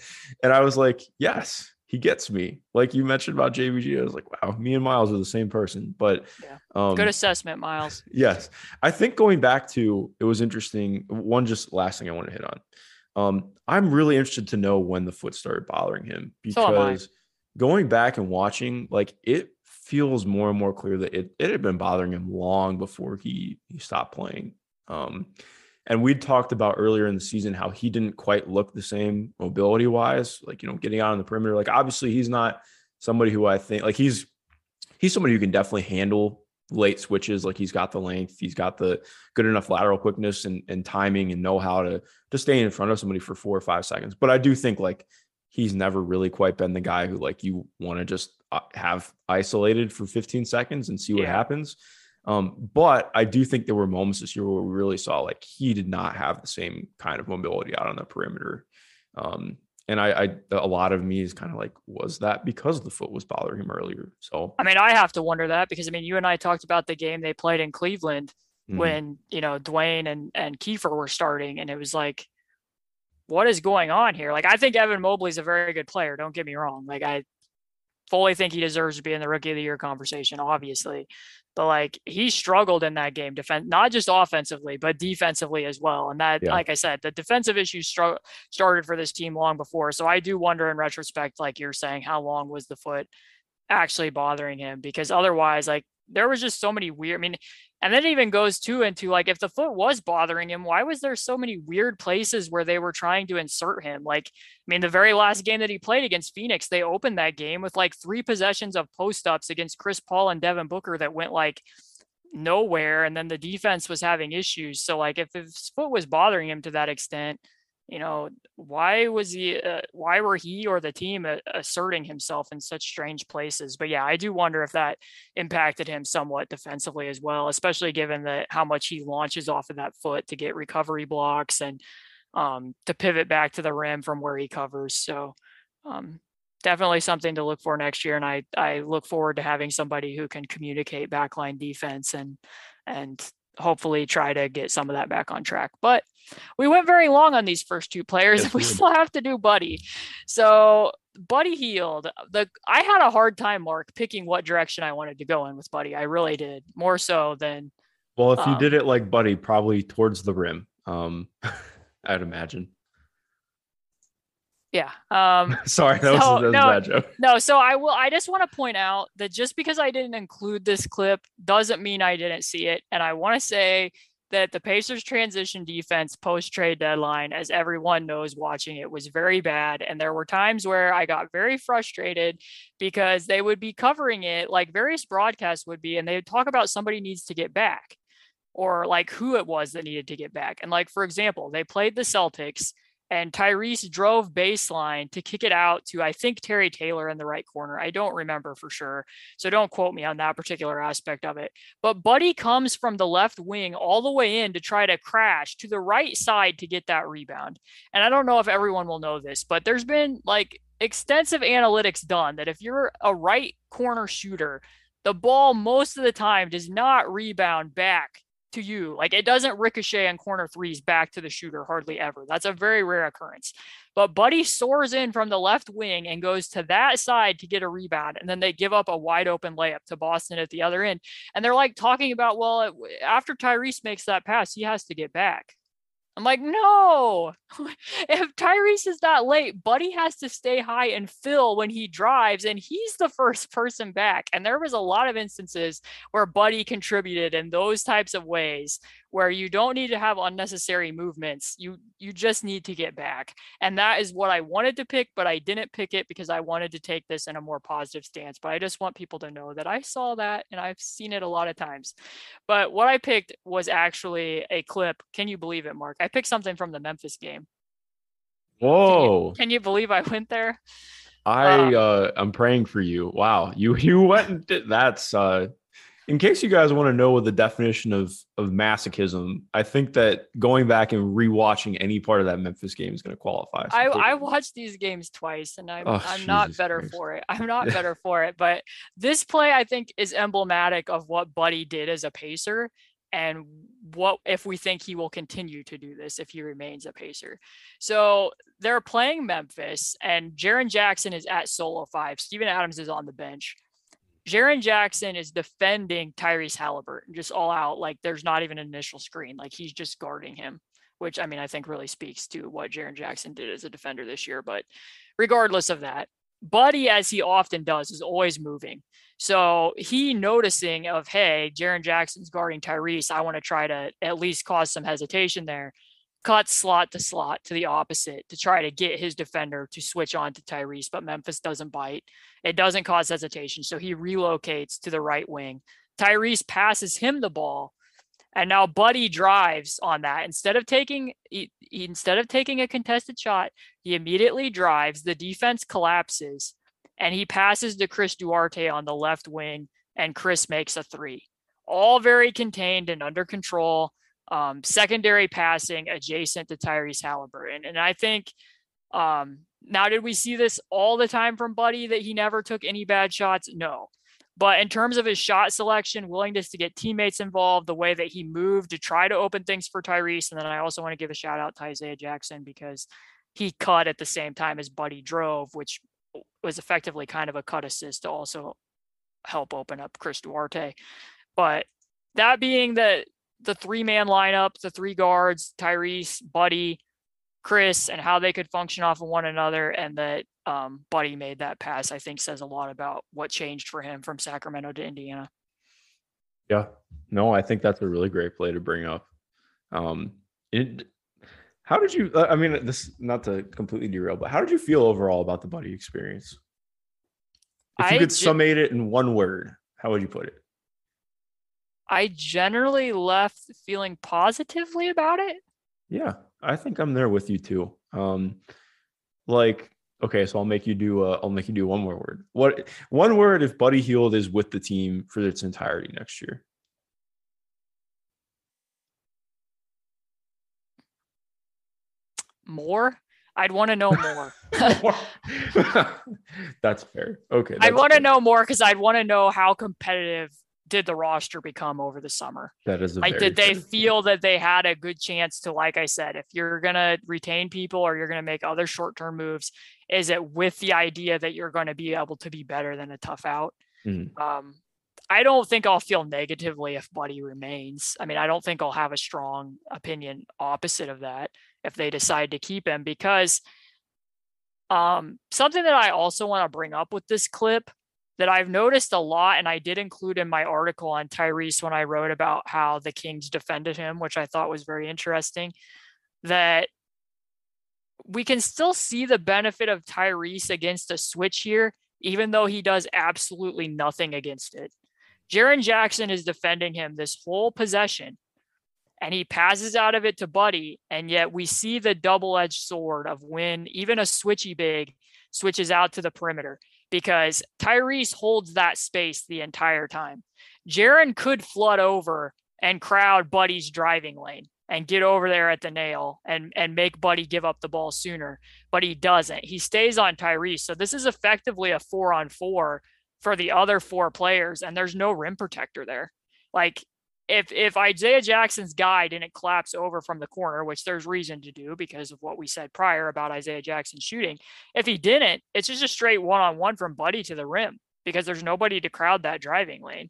I was like, yes, he gets me. Like you mentioned about J B G, I was like, wow, me and Miles are the same person. But yeah. um, good assessment, Miles. Yes. I think going back to, it was interesting. One, just last thing I want to hit on. Um, I'm really interested to know when the foot started bothering him, because so going back and watching, like it feels more and more clear that it, it had been bothering him long before he, he stopped playing. Um, and we talked about earlier in the season how he didn't quite look the same mobility wise, like, you know, getting out on the perimeter. Like, obviously he's not somebody who I think like he's, he's somebody who can definitely handle late switches. Like he's got the length, he's got the good enough lateral quickness and, and timing and know how to to stay in front of somebody for four or five seconds. But I do think like he's never really quite been the guy who like you want to just have isolated for fifteen seconds and see what yeah. happens. Um, but I do think there were moments this year where we really saw like he did not have the same kind of mobility out on the perimeter. Um, And I, I, a lot of me is kind of like, was that because the foot was bothering him earlier? So, I mean, I have to wonder that because, I mean, you and I talked about the game they played in Cleveland mm-hmm. when, you know, Dwayne and, and Kiefer were starting, and it was like, what is going on here? Like, I think Evan Mobley's a very good player. Don't get me wrong. Like, I fully think he deserves to be in the rookie of the year conversation, obviously. But like, he struggled in that game defense, not just offensively, but defensively as well. And that, yeah. like I said, the defensive issues stru- started for this team long before. So I do wonder in retrospect, like you're saying, how long was the foot actually bothering him? Because otherwise, like there was just so many weird, I mean, and that even goes to into like, if the foot was bothering him, why was there so many weird places where they were trying to insert him? Like, I mean, the very last game that he played against Phoenix, they opened that game with like three possessions of post-ups against Chris Paul and Devin Booker that went like nowhere. And then the defense was having issues. So like if his foot was bothering him to that extent, you know, why was he, uh, why were he or the team uh, asserting himself in such strange places? But yeah, I do wonder if that impacted him somewhat defensively as well, especially given the, how much he launches off of that foot to get recovery blocks and um, to pivot back to the rim from where he covers. So um, definitely something to look for next year. And I, I look forward to having somebody who can communicate backline defense and, and, hopefully try to get some of that back on track. But we went very long on these first two players, and we still have to do Buddy. So Buddy Hield, the I had a hard time, Mark, picking what direction I wanted to go in with Buddy. I really did, more so than well if um, you did it like Buddy, probably towards the rim. Um I'd imagine. Yeah. Um, Sorry, that was, so, that was no, a bad joke. No, so I will. I just want to point out that just because I didn't include this clip doesn't mean I didn't see it. And I want to say that the Pacers' transition defense post-trade deadline, as everyone knows watching it, was very bad. And there were times where I got very frustrated because they would be covering it like various broadcasts would be, and they would talk about somebody needs to get back or like who it was that needed to get back. And like, for example, they played the Celtics, and Tyrese drove baseline to kick it out to, I think, Terry Taylor in the right corner. I don't remember for sure, so don't quote me on that particular aspect of it. But Buddy comes from the left wing all the way in to try to crash to the right side to get that rebound. And I don't know if everyone will know this, but there's been like extensive analytics done that if you're a right corner shooter, the ball most of the time does not rebound back to you. Like it doesn't ricochet on corner threes back to the shooter hardly ever. That's a very rare occurrence. But Buddy soars in from the left wing and goes to that side to get a rebound, and then they give up a wide open layup to Boston at the other end. And they're like talking about, well, after Tyrese makes that pass, he has to get back. I'm like, no, if Tyrese is that late, Buddy has to stay high and fill when he drives, and he's the first person back. And there was a lot of instances where Buddy contributed in those types of ways where you don't need to have unnecessary movements. You, you just need to get back. And that is what I wanted to pick, but I didn't pick it because I wanted to take this in a more positive stance. But I just want people to know that I saw that, and I've seen it a lot of times. But what I picked was actually a clip. Can you believe it, Mark? I picked something from the Memphis game. Whoa. Can you, can you believe I went there? I, uh, uh, I'm praying for you. Wow. You, you went and did that's, uh, in case you guys want to know the definition of, of masochism, I think that going back and rewatching any part of that Memphis game is going to qualify. I, I watched these games twice, and I'm, oh, I'm not better Christ. for it. I'm not better for it. But this play, I think, is emblematic of what Buddy did as a Pacer. and what if we think he will continue to do this if he remains a Pacer. So they're playing Memphis, and Jaren Jackson is at solo five. Steven Adams is on the bench. Jaren Jackson is defending Tyrese Halliburton just all out. Like, there's not even an initial screen. Like, he's just guarding him, which, I mean, I think really speaks to what Jaren Jackson did as a defender this year. But regardless of that, Buddy, as he often does, is always moving. So he noticing of, hey, Jaren Jackson's guarding Tyrese, I want to try to at least cause some hesitation there, cuts slot to slot to the opposite to try to get his defender to switch on to Tyrese, but Memphis doesn't bite. It doesn't cause hesitation. So he relocates to the right wing. Tyrese passes him the ball, and now Buddy drives on that. Instead of taking he, instead of taking a contested shot, he immediately drives. The defense collapses, and he passes to Chris Duarte on the left wing, and Chris makes a three. All very contained and under control. Um, secondary passing adjacent to Tyrese Halliburton. And, and I think um, now, did we see this all the time from Buddy that he never took any bad shots? No. But in terms of his shot selection, willingness to get teammates involved, the way that he moved to try to open things for Tyrese. And then I also want to give a shout out to Isaiah Jackson, because he cut at the same time as Buddy drove, which was effectively kind of a cut assist to also help open up Chris Duarte. But that being the, the three-man lineup, the three guards, Tyrese, Buddy, Chris, and how they could function off of one another, and that um, Buddy made that pass, I think says a lot about what changed for him from Sacramento to Indiana. Yeah, no, I think that's a really great play to bring up. Um, it, how did you, I mean, this, not to completely derail, but how did you feel overall about the Buddy experience? If you I could did, summate it in one word, how would you put it? I generally left feeling positively about it. Yeah, I think I'm there with you too. Um, like, okay, so I'll make you do. Uh, I'll make you do one more word. What one word? If Buddy Hield is with the team for its entirety next year, more. I'd want to know more. That's fair. Okay, I want to know more because I'd want to know how competitive did the roster become over the summer. That is a like, did they feel that they had a good chance to, like I said, if you're going to retain people or you're going to make other short-term moves, is it with the idea that you're going to be able to be better than a tough out? Mm-hmm. Um, I don't think I'll feel negatively if Buddy remains. I mean, I don't think I'll have a strong opinion opposite of that if they decide to keep him, because um, something that I also want to bring up with this clip that I've noticed a lot, and I did include in my article on Tyrese when I wrote about how the Kings defended him, which I thought was very interesting, that we can still see the benefit of Tyrese against a switch here, even though he does absolutely nothing against it. Jaren Jackson is defending him this whole possession, and he passes out of it to Buddy, and yet we see the double-edged sword of when even a switchy big switches out to the perimeter, because Tyrese holds that space the entire time. Jaren could flood over and crowd Buddy's driving lane and get over there at the nail and, and make Buddy give up the ball sooner, but he doesn't. He stays on Tyrese. So this is effectively a four on four for the other four players, and there's no rim protector there. Like, if if Isaiah Jackson's guy didn't collapse over from the corner, which there's reason to do because of what we said prior about Isaiah Jackson shooting, if he didn't, it's just a straight one-on-one from Buddy to the rim because there's nobody to crowd that driving lane.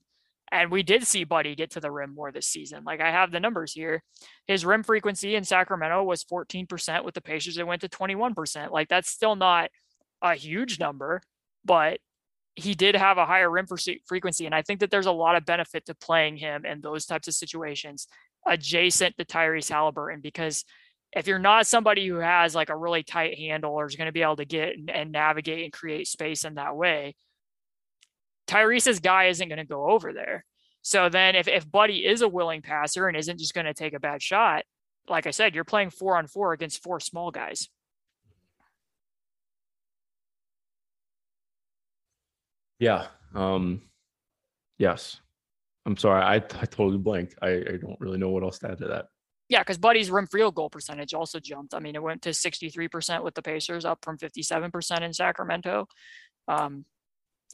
And we did see Buddy get to the rim more this season. Like, I have the numbers here. His rim frequency in Sacramento was fourteen percent. With the Pacers, it went to twenty-one percent. Like, that's still not a huge number, but he did have a higher rim frequency. And I think that there's a lot of benefit to playing him in those types of situations adjacent to Tyrese Halliburton, because if you're not somebody who has like a really tight handle or is going to be able to get and navigate and create space in that way, Tyrese's guy isn't going to go over there. So then if, if Buddy is a willing passer and isn't just going to take a bad shot, like I said, you're playing four on four against four small guys. Yeah. Um, yes. I'm sorry. I, I totally blanked. I, I don't really know what else to add to that. Yeah, because Buddy's rim field goal percentage also jumped. I mean, it went to sixty-three percent with the Pacers, up from fifty-seven percent in Sacramento. Um,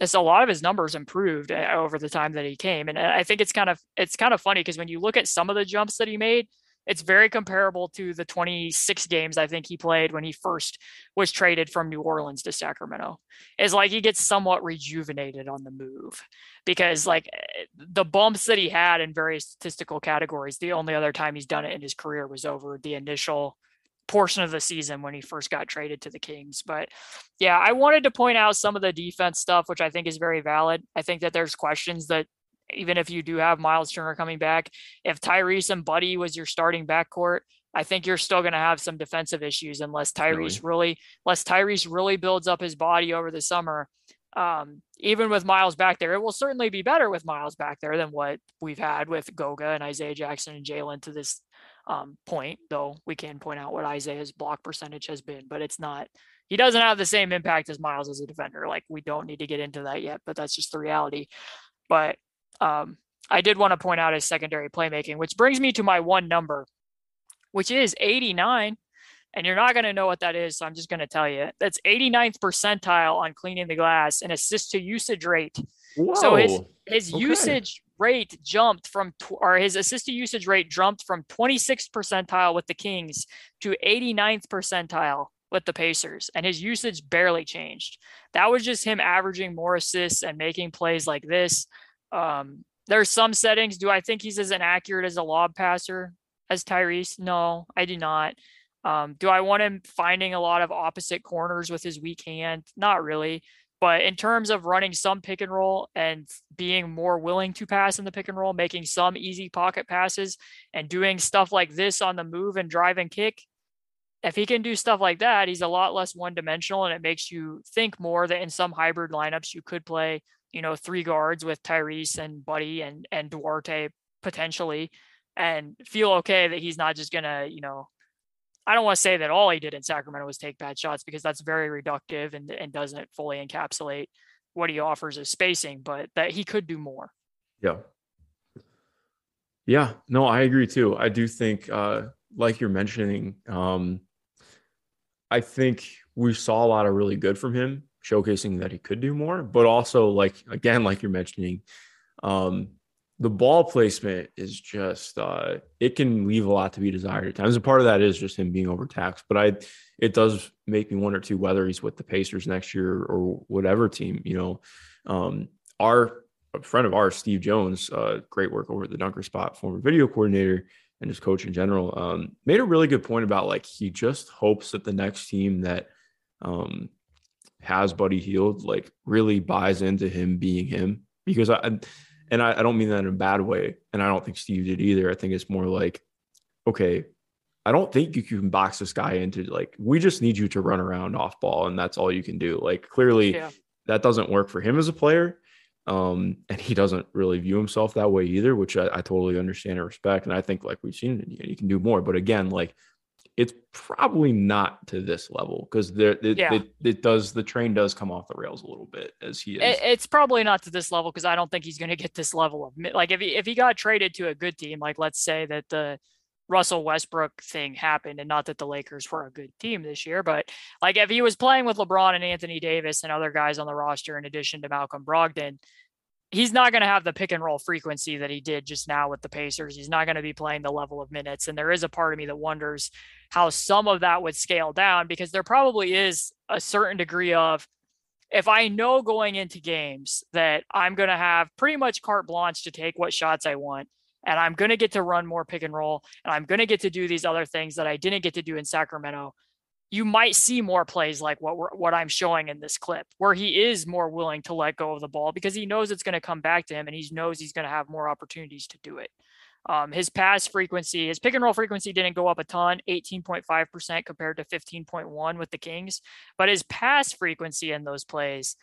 as a lot of his numbers improved over the time that he came. And I think it's kind of, it's kind of funny because when you look at some of the jumps that he made, it's very comparable to the twenty-six games I think he played when he first was traded from New Orleans to Sacramento. It's like he gets somewhat rejuvenated on the move because like the bumps that he had in various statistical categories, the only other time he's done it in his career was over the initial portion of the season when he first got traded to the Kings. But yeah, I wanted to point out some of the defense stuff, which I think is very valid. I think that there's questions that even if you do have Miles Turner coming back, if Tyrese and Buddy was your starting backcourt, I think you're still going to have some defensive issues unless Tyrese really, really unless Tyrese really builds up his body over the summer. Um, even with Miles back there, it will certainly be better with Miles back there than what we've had with Goga and Isaiah Jackson and Jalen to this um, point, though we can point out what Isaiah's block percentage has been, but it's not, he doesn't have the same impact as Miles as a defender. Like we don't need to get into that yet, but that's just the reality. But Um, I did want to point out his secondary playmaking, which brings me to my one number, which is eighty-nine. And you're not going to know what that is. So I'm just going to tell you that's eighty-ninth percentile on cleaning the glass and assist to usage rate. Whoa. So his, his okay. usage rate jumped from, tw- or his assist to usage rate jumped from twenty-sixth percentile with the Kings to eighty-ninth percentile with the Pacers, and his usage barely changed. That was just him averaging more assists and making plays like this. Um, there's some settings. Do I think he's as inaccurate as a lob passer as Tyrese? No, I do not. Um, do I want him finding a lot of opposite corners with his weak hand? Not really. But in terms of running some pick and roll and being more willing to pass in the pick and roll, making some easy pocket passes and doing stuff like this on the move and drive and kick, if he can do stuff like that, he's a lot less one-dimensional, and it makes you think more that in some hybrid lineups you could play, you know, three guards with Tyrese and Buddy and, and Duarte potentially, and feel okay that he's not just going to, you know, I don't want to say that all he did in Sacramento was take bad shots because that's very reductive and, and doesn't fully encapsulate what he offers as spacing, but that he could do more. Yeah. Yeah, no, I agree too. I do think, uh, like you're mentioning, um, I think we saw a lot of really good from him, showcasing that he could do more, but also like, again, like you're mentioning, um, the ball placement is just, uh, it can leave a lot to be desired at times. And part of that is just him being overtaxed, but I, it does make me wonder too, whether he's with the Pacers next year or whatever team, you know, um, our a friend of ours, Steve Jones, uh, great work over at the Dunker Spot, former video coordinator and his coach in general, um, made a really good point about like, he just hopes that the next team that, um, has Buddy Hield like really buys into him being him, because I, and I, I don't mean that in a bad way. And I don't think Steve did either. I think it's more like, okay, I don't think you can box this guy into like, we just need you to run around off ball and that's all you can do. Like clearly yeah. that doesn't work for him as a player. Um, and he doesn't really view himself that way either, which I, I totally understand and respect. And I think like we've seen it, you can do more, but again, like, it's probably not to this level because there it, yeah. it, it does the train does come off the rails a little bit as he is. It, it's probably not to this level because I don't think he's going to get this level of like if he if he got traded to a good team, like let's say that the Russell Westbrook thing happened, and not that the Lakers were a good team this year, but like if he was playing with LeBron and Anthony Davis and other guys on the roster in addition to Malcolm Brogdon, he's not going to have the pick and roll frequency that he did just now with the Pacers. He's not going to be playing the level of minutes. And there is a part of me that wonders how some of that would scale down, because there probably is a certain degree of, if I know going into games that I'm going to have pretty much carte blanche to take what shots I want, and I'm going to get to run more pick and roll, and I'm going to get to do these other things that I didn't get to do in Sacramento, you might see more plays like what we're, what I'm showing in this clip, where he is more willing to let go of the ball because he knows it's going to come back to him and he knows he's going to have more opportunities to do it. Um, his pass frequency, his pick and roll frequency didn't go up a ton, eighteen point five percent compared to fifteen point one with the Kings, but his pass frequency in those plays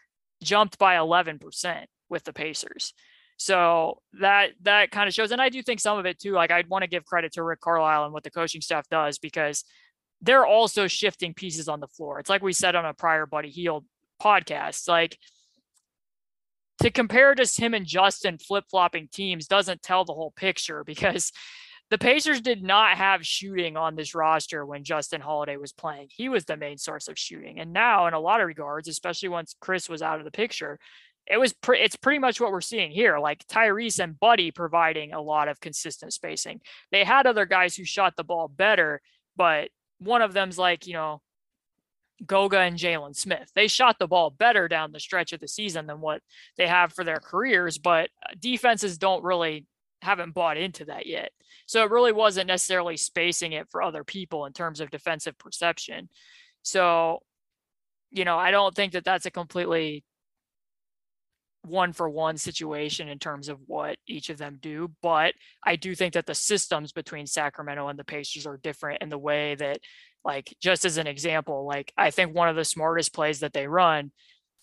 jumped by eleven percent with the Pacers. So that, that kind of shows. And I do think some of it too, like I'd want to give credit to Rick Carlisle and what the coaching staff does, because they're also shifting pieces on the floor. It's like we said on a prior Buddy Hield podcast, like to compare just him and Justin flip-flopping teams doesn't tell the whole picture, because the Pacers did not have shooting on this roster when Justin Holiday was playing. He was the main source of shooting. And now in a lot of regards, especially once Chris was out of the picture, it was pre- it's pretty much what we're seeing here, like Tyrese and Buddy providing a lot of consistent spacing. They had other guys who shot the ball better, but one of them's like, you know, Goga and Jalen Smith. They shot the ball better down the stretch of the season than what they have for their careers, but defenses don't really haven't bought into that yet. So it really wasn't necessarily spacing it for other people in terms of defensive perception. So, you know, I don't think that that's a completely one for one situation in terms of what each of them do, but I do think that the systems between Sacramento and the Pacers are different in the way that, like, just as an example, like I think one of the smartest plays that they run,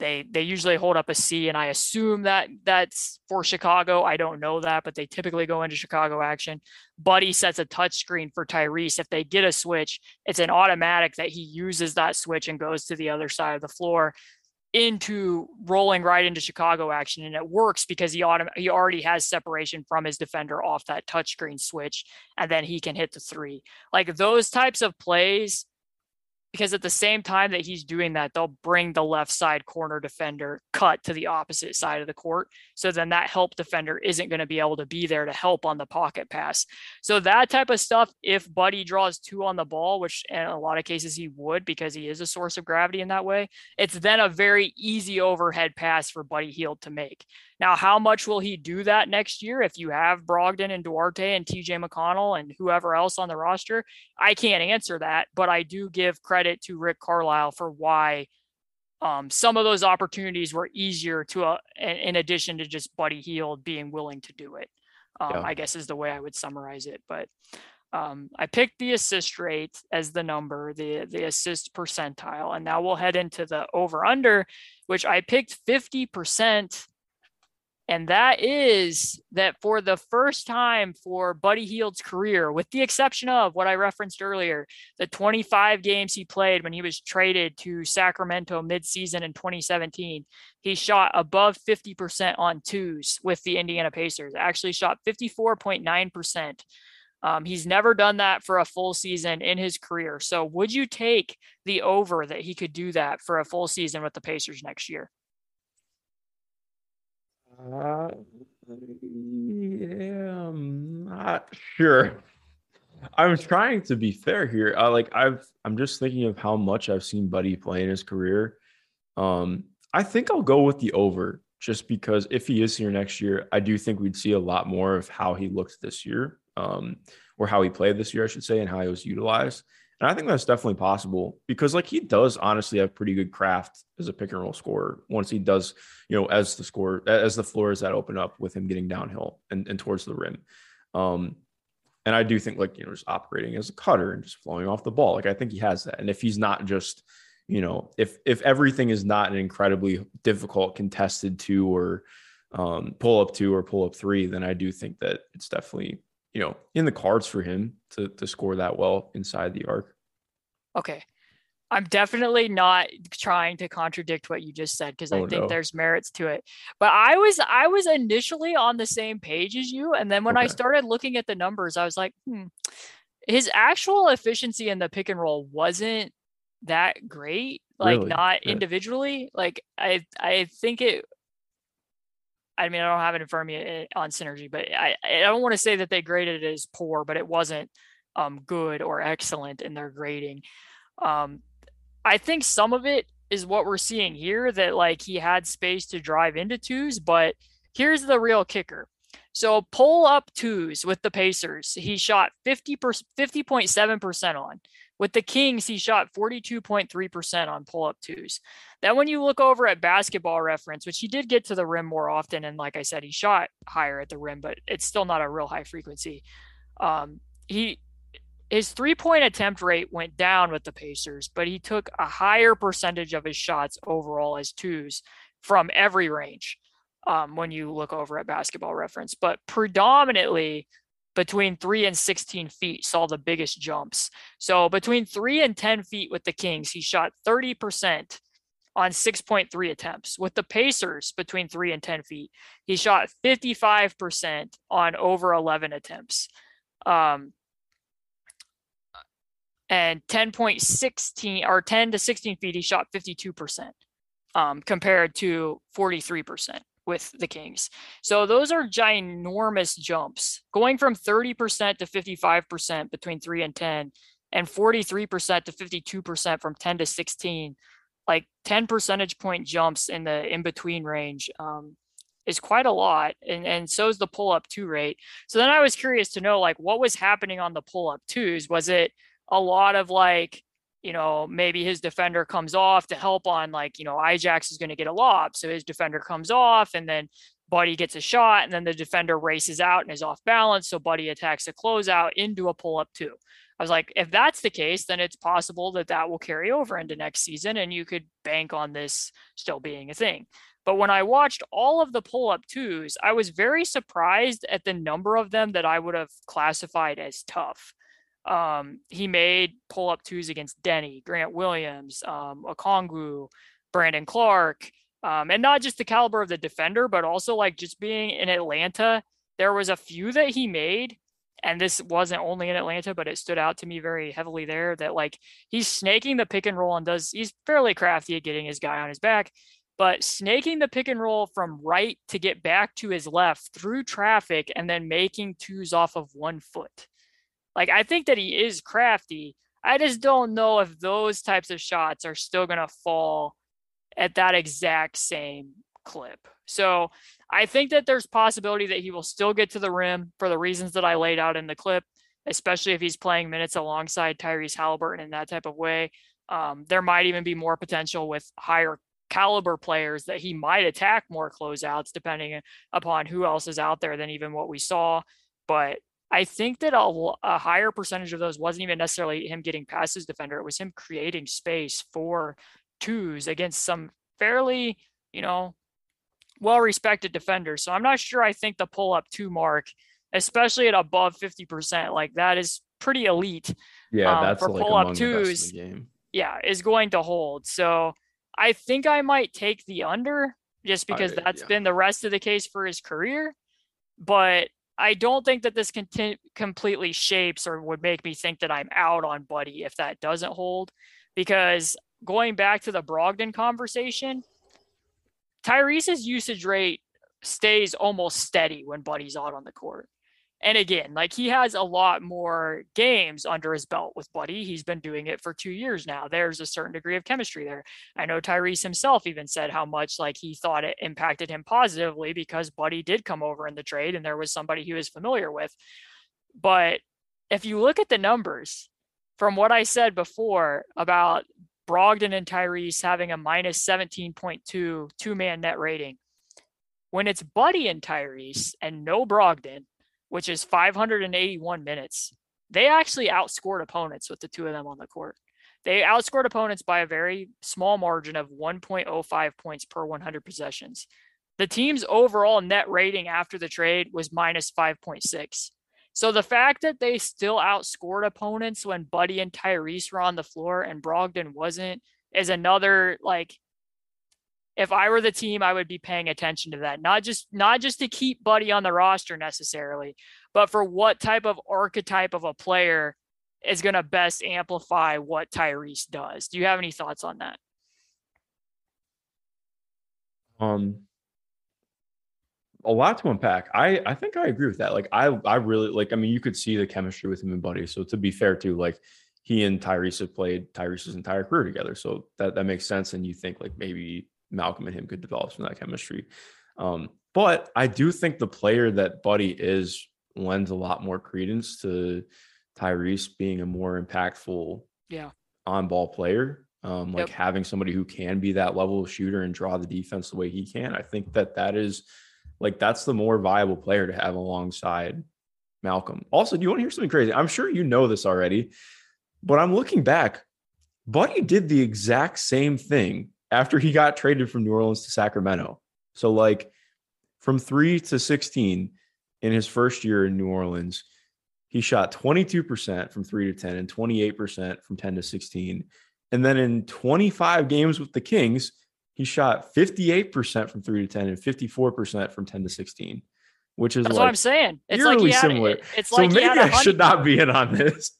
they they usually hold up a C, and I assume that that's for Chicago. I don't know that, but they typically go into Chicago action. Buddy sets a touch screen for Tyrese. If they get a switch, it's an automatic that he uses that switch and goes to the other side of the floor into rolling right into Chicago action. And it works because he autom- he already has separation from his defender off that touchscreen switch, and then he can hit the three. Like those types of plays, because at the same time that he's doing that, they'll bring the left side corner defender cut to the opposite side of the court. So then that help defender isn't going to be able to be there to help on the pocket pass. So that type of stuff, if Buddy draws two on the ball, which in a lot of cases he would because he is a source of gravity in that way, it's then a very easy overhead pass for Buddy Hield to make. Now, how much will he do that next year if you have Brogdon and Duarte and T J McConnell and whoever else on the roster? I can't answer that, but I do give credit to Rick Carlisle for why um, some of those opportunities were easier to, uh, in addition to just Buddy Hield being willing to do it, um, yeah. I guess is the way I would summarize it. But um, I picked the assist rate as the number, the, the assist percentile, and now we'll head into the over-under, which I picked fifty percent. And that is that for the first time for Buddy Hield's career, with the exception of what I referenced earlier, the twenty-five games he played when he was traded to Sacramento midseason in twenty seventeen, he shot above fifty percent on twos with the Indiana Pacers, actually shot fifty-four point nine percent. Um, he's never done that for a full season in his career. So would you take the over that he could do that for a full season with the Pacers next year? Uh, yeah, I'm not sure. I'm trying to be fair here. Uh, like I've, I'm just thinking of how much I've seen Buddy play in his career. Um, I think I'll go with the over just because if he is here next year, I do think we'd see a lot more of how he looked this year, um, or how he played this year, I should say, and how he was utilized. And I think that's definitely possible because, like, he does honestly have pretty good craft as a pick and roll scorer. Once he does, you know, as the score, as the floors that open up with him getting downhill and, and towards the rim. Um, and I do think, like, you know, just operating as a cutter and just flowing off the ball. Like, I think he has that. And if he's not just, you know, if, if everything is not an incredibly difficult contested two or um, pull up two or pull up three, then I do think that it's definitely, you know, in the cards for him to, to score that well inside the arc. Okay. I'm definitely not trying to contradict what you just said, because oh, I think no. there's merits to it, but I was, I was initially on the same page as you. And then when okay. I started looking at the numbers, I was like, hmm, his actual efficiency in the pick and roll wasn't that great. Like really? not yeah. individually. Like I, I think it, I mean, I don't have it in front of me on Synergy, but I, I don't want to say that they graded it as poor, but it wasn't um, good or excellent in their grading. Um, I think some of it is what we're seeing here, that like he had space to drive into twos, but here's the real kicker. So pull up twos with the Pacers, he shot fifty percent, fifty point seven percent on. With the Kings, he shot forty-two point three percent on pull-up twos. Then when you look over at Basketball Reference, which he did get to the rim more often, and like I said, he shot higher at the rim, but it's still not a real high frequency. Um, he his three-point attempt rate went down with the Pacers, but he took a higher percentage of his shots overall as twos from every range um, when you look over at Basketball Reference. But predominantly between three and sixteen feet saw the biggest jumps. So between three and ten feet with the Kings, he shot thirty percent on six point three attempts. With the Pacers, between three and ten feet, he shot fifty-five percent on over eleven attempts. Um, and ten point one six or ten to sixteen feet, he shot fifty-two percent um, compared to forty-three percent with the Kings. So those are ginormous jumps, going from thirty percent to fifty-five percent between three and ten, and forty-three percent to fifty-two percent from ten to sixteen, like ten percentage point jumps in the in-between range um, is quite a lot. And, and so is the pull-up two rate. So then I was curious to know, like, what was happening on the pull-up twos? Was it a lot of like, you know, maybe his defender comes off to help on like, you know, Ajax is going to get a lob. So his defender comes off and then Buddy gets a shot and then the defender races out and is off balance. So Buddy attacks a closeout into a pull-up two. I was like, if that's the case, then it's possible that that will carry over into next season and you could bank on this still being a thing. But when I watched all of the pull-up twos, I was very surprised at the number of them that I would have classified as tough. Um, he made pull-up twos against Denny, Grant Williams, um, Okongwu, Brandon Clark, um, and not just the caliber of the defender, but also like just being in Atlanta, there was a few that he made. And this wasn't only in Atlanta, but it stood out to me very heavily there that like he's snaking the pick and roll and does, he's fairly crafty at getting his guy on his back, but snaking the pick and roll from right to get back to his left through traffic and then making twos off of one foot. Like, I think that he is crafty. I just don't know if those types of shots are still going to fall at that exact same clip. So I think that there's possibility that he will still get to the rim for the reasons that I laid out in the clip, especially if he's playing minutes alongside Tyrese Halliburton in that type of way. Um, there might even be more potential with higher caliber players that he might attack more closeouts depending upon who else is out there than even what we saw. But I think that a, a higher percentage of those wasn't even necessarily him getting past his defender. It was him creating space for twos against some fairly, you know, well-respected defenders. So I'm not sure I think the pull-up two mark, especially at above fifty percent, like that is pretty elite. Yeah, um, that's for like pull-up twos. Game. Yeah, is going to hold. So I think I might take the under just because I, that's yeah. been the rest of the case for his career. But I don't think that this conti- completely shapes or would make me think that I'm out on Buddy if that doesn't hold, because going back to the Brogdon conversation, Tyrese's usage rate stays almost steady when Buddy's out on the court. And again, like he has a lot more games under his belt with Buddy. He's been doing it for two years now. There's a certain degree of chemistry there. I know Tyrese himself even said how much like he thought it impacted him positively because Buddy did come over in the trade and there was somebody he was familiar with. But if you look at the numbers from what I said before about Brogdon and Tyrese having a minus seventeen point two two-man net rating. When it's Buddy and Tyrese and no Brogdon, which is five hundred eighty-one minutes, they actually outscored opponents with the two of them on the court. They outscored opponents by a very small margin of one point oh five points per one hundred possessions. The team's overall net rating after the trade was minus five point six. So the fact that they still outscored opponents when Buddy and Tyrese were on the floor and Brogdon wasn't is another, like, if I were the team, I would be paying attention to that. Not just, not just to keep Buddy on the roster necessarily, but for what type of archetype of a player is going to best amplify what Tyrese does. Do you have any thoughts on that? Um. A lot to unpack. I, I think I agree with that. Like, I, I really like, I mean, you could see the chemistry with him and Buddy. So to be fair too, like he and Tyrese have played Tyrese's entire career together. So that, that makes sense. And you think like maybe Malcolm and him could develop from that chemistry. Um, but I do think the player that Buddy is lends a lot more credence to Tyrese being a more impactful yeah. on-ball player. Um, like yep. having somebody who can be that level of shooter and draw the defense the way he can. I think that that is like, that's the more viable player to have alongside Malcolm. Also, do you want to hear something crazy? I'm sure you know this already, but I'm looking back. Buddy did the exact same thing after he got traded from New Orleans to Sacramento. So, like, from three to sixteen in his first year in New Orleans, he shot twenty-two percent from three to ten and twenty-eight percent from ten to sixteen. And then in twenty-five games with the Kings, he shot fifty-eight percent from three to ten and fifty-four percent from ten to sixteen, which is That's like what I'm saying. It's eerily like he had, similar. It's so like maybe I should not be in on this.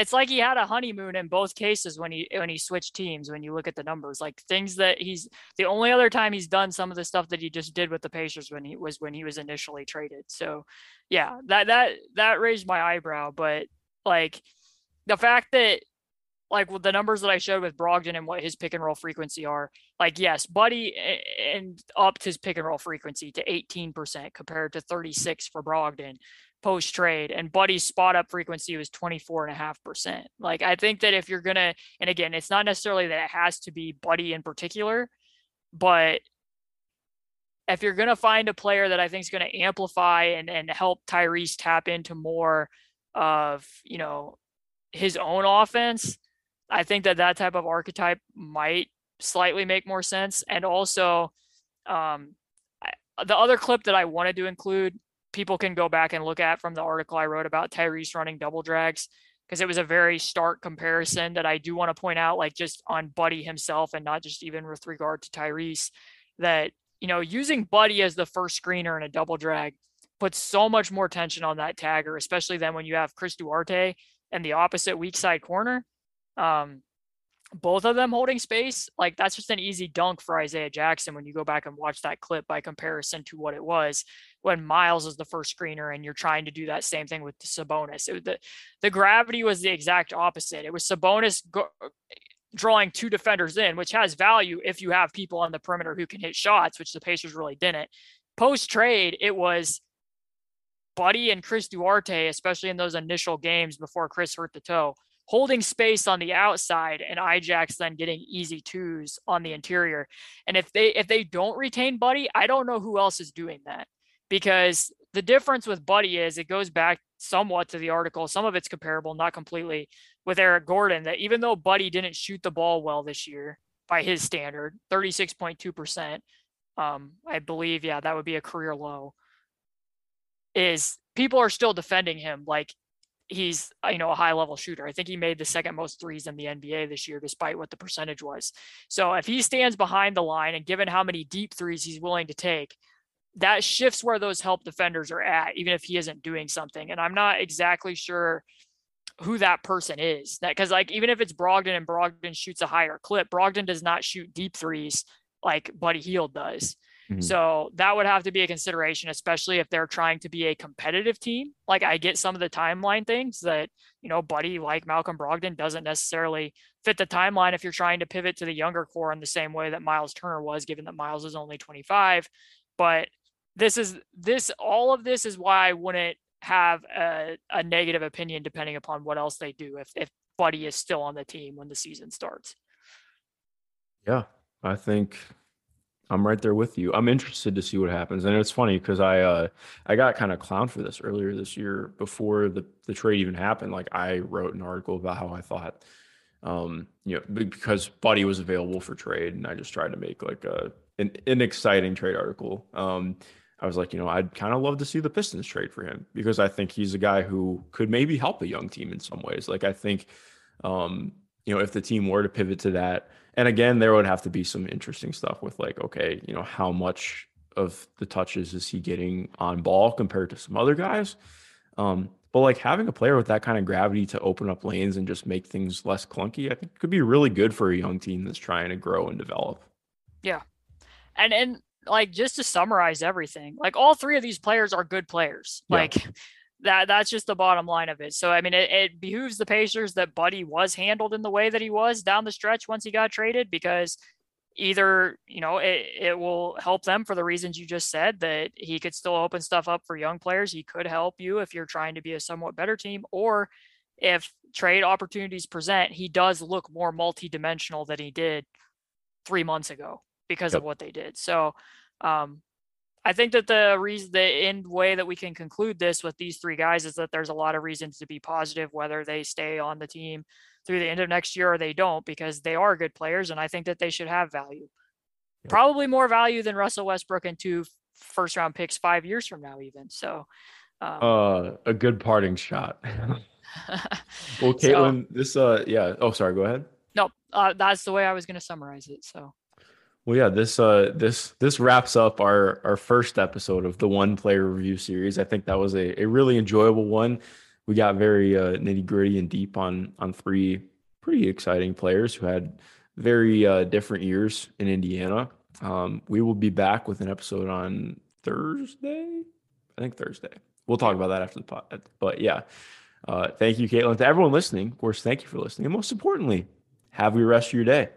it's like he had a honeymoon in both cases when he when he switched teams. When you look at the numbers, like things that he's the only other time he's done some of the stuff that he just did with the Pacers when he was when he was initially traded. So yeah, that that that raised my eyebrow. But like the fact that like with the numbers that I showed with Brogdon and what his pick and roll frequency are, like, yes, Buddy and upped his pick and roll frequency to eighteen percent compared to thirty-six for Brogdon post trade. And Buddy's spot up frequency was twenty-four and a half percent. Like, I think that if you're going to, and again, it's not necessarily that it has to be Buddy in particular, but if you're going to find a player that I think is going to amplify and, and help Tyrese tap into more of, you know, his own offense, I think that that type of archetype might slightly make more sense. And also um, I, the other clip that I wanted to include, people can go back and look at from the article I wrote about Tyrese running double drags, because it was a very stark comparison that I do want to point out, like just on Buddy himself and not just even with regard to Tyrese, that, you know, using Buddy as the first screener in a double drag puts so much more tension on that tagger, especially then when you have Chris Duarte and the opposite weak side corner. Um, both of them holding space, like that's just an easy dunk for Isaiah Jackson when you go back and watch that clip by comparison to what it was when Miles is the first screener and you're trying to do that same thing with Sabonis. It was the, the gravity was the exact opposite. It was Sabonis go, drawing two defenders in, which has value if you have people on the perimeter who can hit shots, which the Pacers really didn't. Post-trade, it was Buddy and Chris Duarte, especially in those initial games before Chris hurt the toe, holding space on the outside and Ajax then getting easy twos on the interior. And if they, if they don't retain Buddy, I don't know who else is doing that, because the difference with Buddy is it goes back somewhat to the article. Some of it's comparable, not completely, with Eric Gordon, that even though Buddy didn't shoot the ball well this year by his standard, thirty-six point two percent, um, I believe, yeah, that would be a career low, is people are still defending him like he's, you know, a high level shooter. I think he made the second most threes in the N B A this year, despite what the percentage was. So if he stands behind the line, and given how many deep threes he's willing to take, that shifts where those help defenders are at, even if he isn't doing something. And I'm not exactly sure who that person is, that, cause like, even if it's Brogdon and Brogdon shoots a higher clip, Brogdon does not shoot deep threes like Buddy Hield does. So that would have to be a consideration, especially if they're trying to be a competitive team. Like, I get some of the timeline things that, you know, Buddy, like Malcolm Brogdon, doesn't necessarily fit the timeline if you're trying to pivot to the younger core in the same way that Miles Turner was, given that Miles is only twenty-five. But this is this all of this is why I wouldn't have a, a negative opinion depending upon what else they do if, if Buddy is still on the team when the season starts. Yeah, I think I'm right there with you. I'm interested to see what happens. And it's funny because I uh, I got kind of clowned for this earlier this year before the, the trade even happened. Like, I wrote an article about how I thought, um, you know, because Buddy was available for trade, and I just tried to make like a, an, an exciting trade article. Um, I was like, you know, I'd kind of love to see the Pistons trade for him, because I think he's a guy who could maybe help a young team in some ways. Like, I think, um, you know, if the team were to pivot to that, and again, there would have to be some interesting stuff with like, okay, you know, how much of the touches is he getting on ball compared to some other guys? Um, but like having a player with that kind of gravity to open up lanes and just make things less clunky, I think could be really good for a young team that's trying to grow and develop. Yeah. And, and like, just to summarize everything, like all three of these players are good players. Yeah. Like that, that's just the bottom line of it. So, I mean, it, it behooves the Pacers that Buddy was handled in the way that he was down the stretch once he got traded, because either, you know, it, it will help them for the reasons you just said, that he could still open stuff up for young players. He could help you if you're trying to be a somewhat better team, or if trade opportunities present, he does look more multidimensional than he did three months ago because yep. of what they did. So, um, I think that the reason, the end way that we can conclude this with these three guys is that there's a lot of reasons to be positive, whether they stay on the team through the end of next year or they don't, because they are good players. And I think that they should have value, yeah. probably more value than Russell Westbrook and two first round picks five years from now, even. So um, uh, a good parting shot. Well, Caitlin, so, this, uh, yeah. Oh, sorry. Go ahead. No, uh, that's the way I was going to summarize it. So. Well, yeah, this uh, this this wraps up our, our first episode of the One Player Review series. I think that was a, a really enjoyable one. we got very uh, nitty gritty and deep on on three pretty exciting players who had very uh, different years in Indiana. Um, we will be back with an episode on Thursday. I think Thursday. We'll talk about that after the pod. But yeah, uh, thank you, Caitlin. To everyone listening, of course, thank you for listening. And most importantly, have a good rest of your day.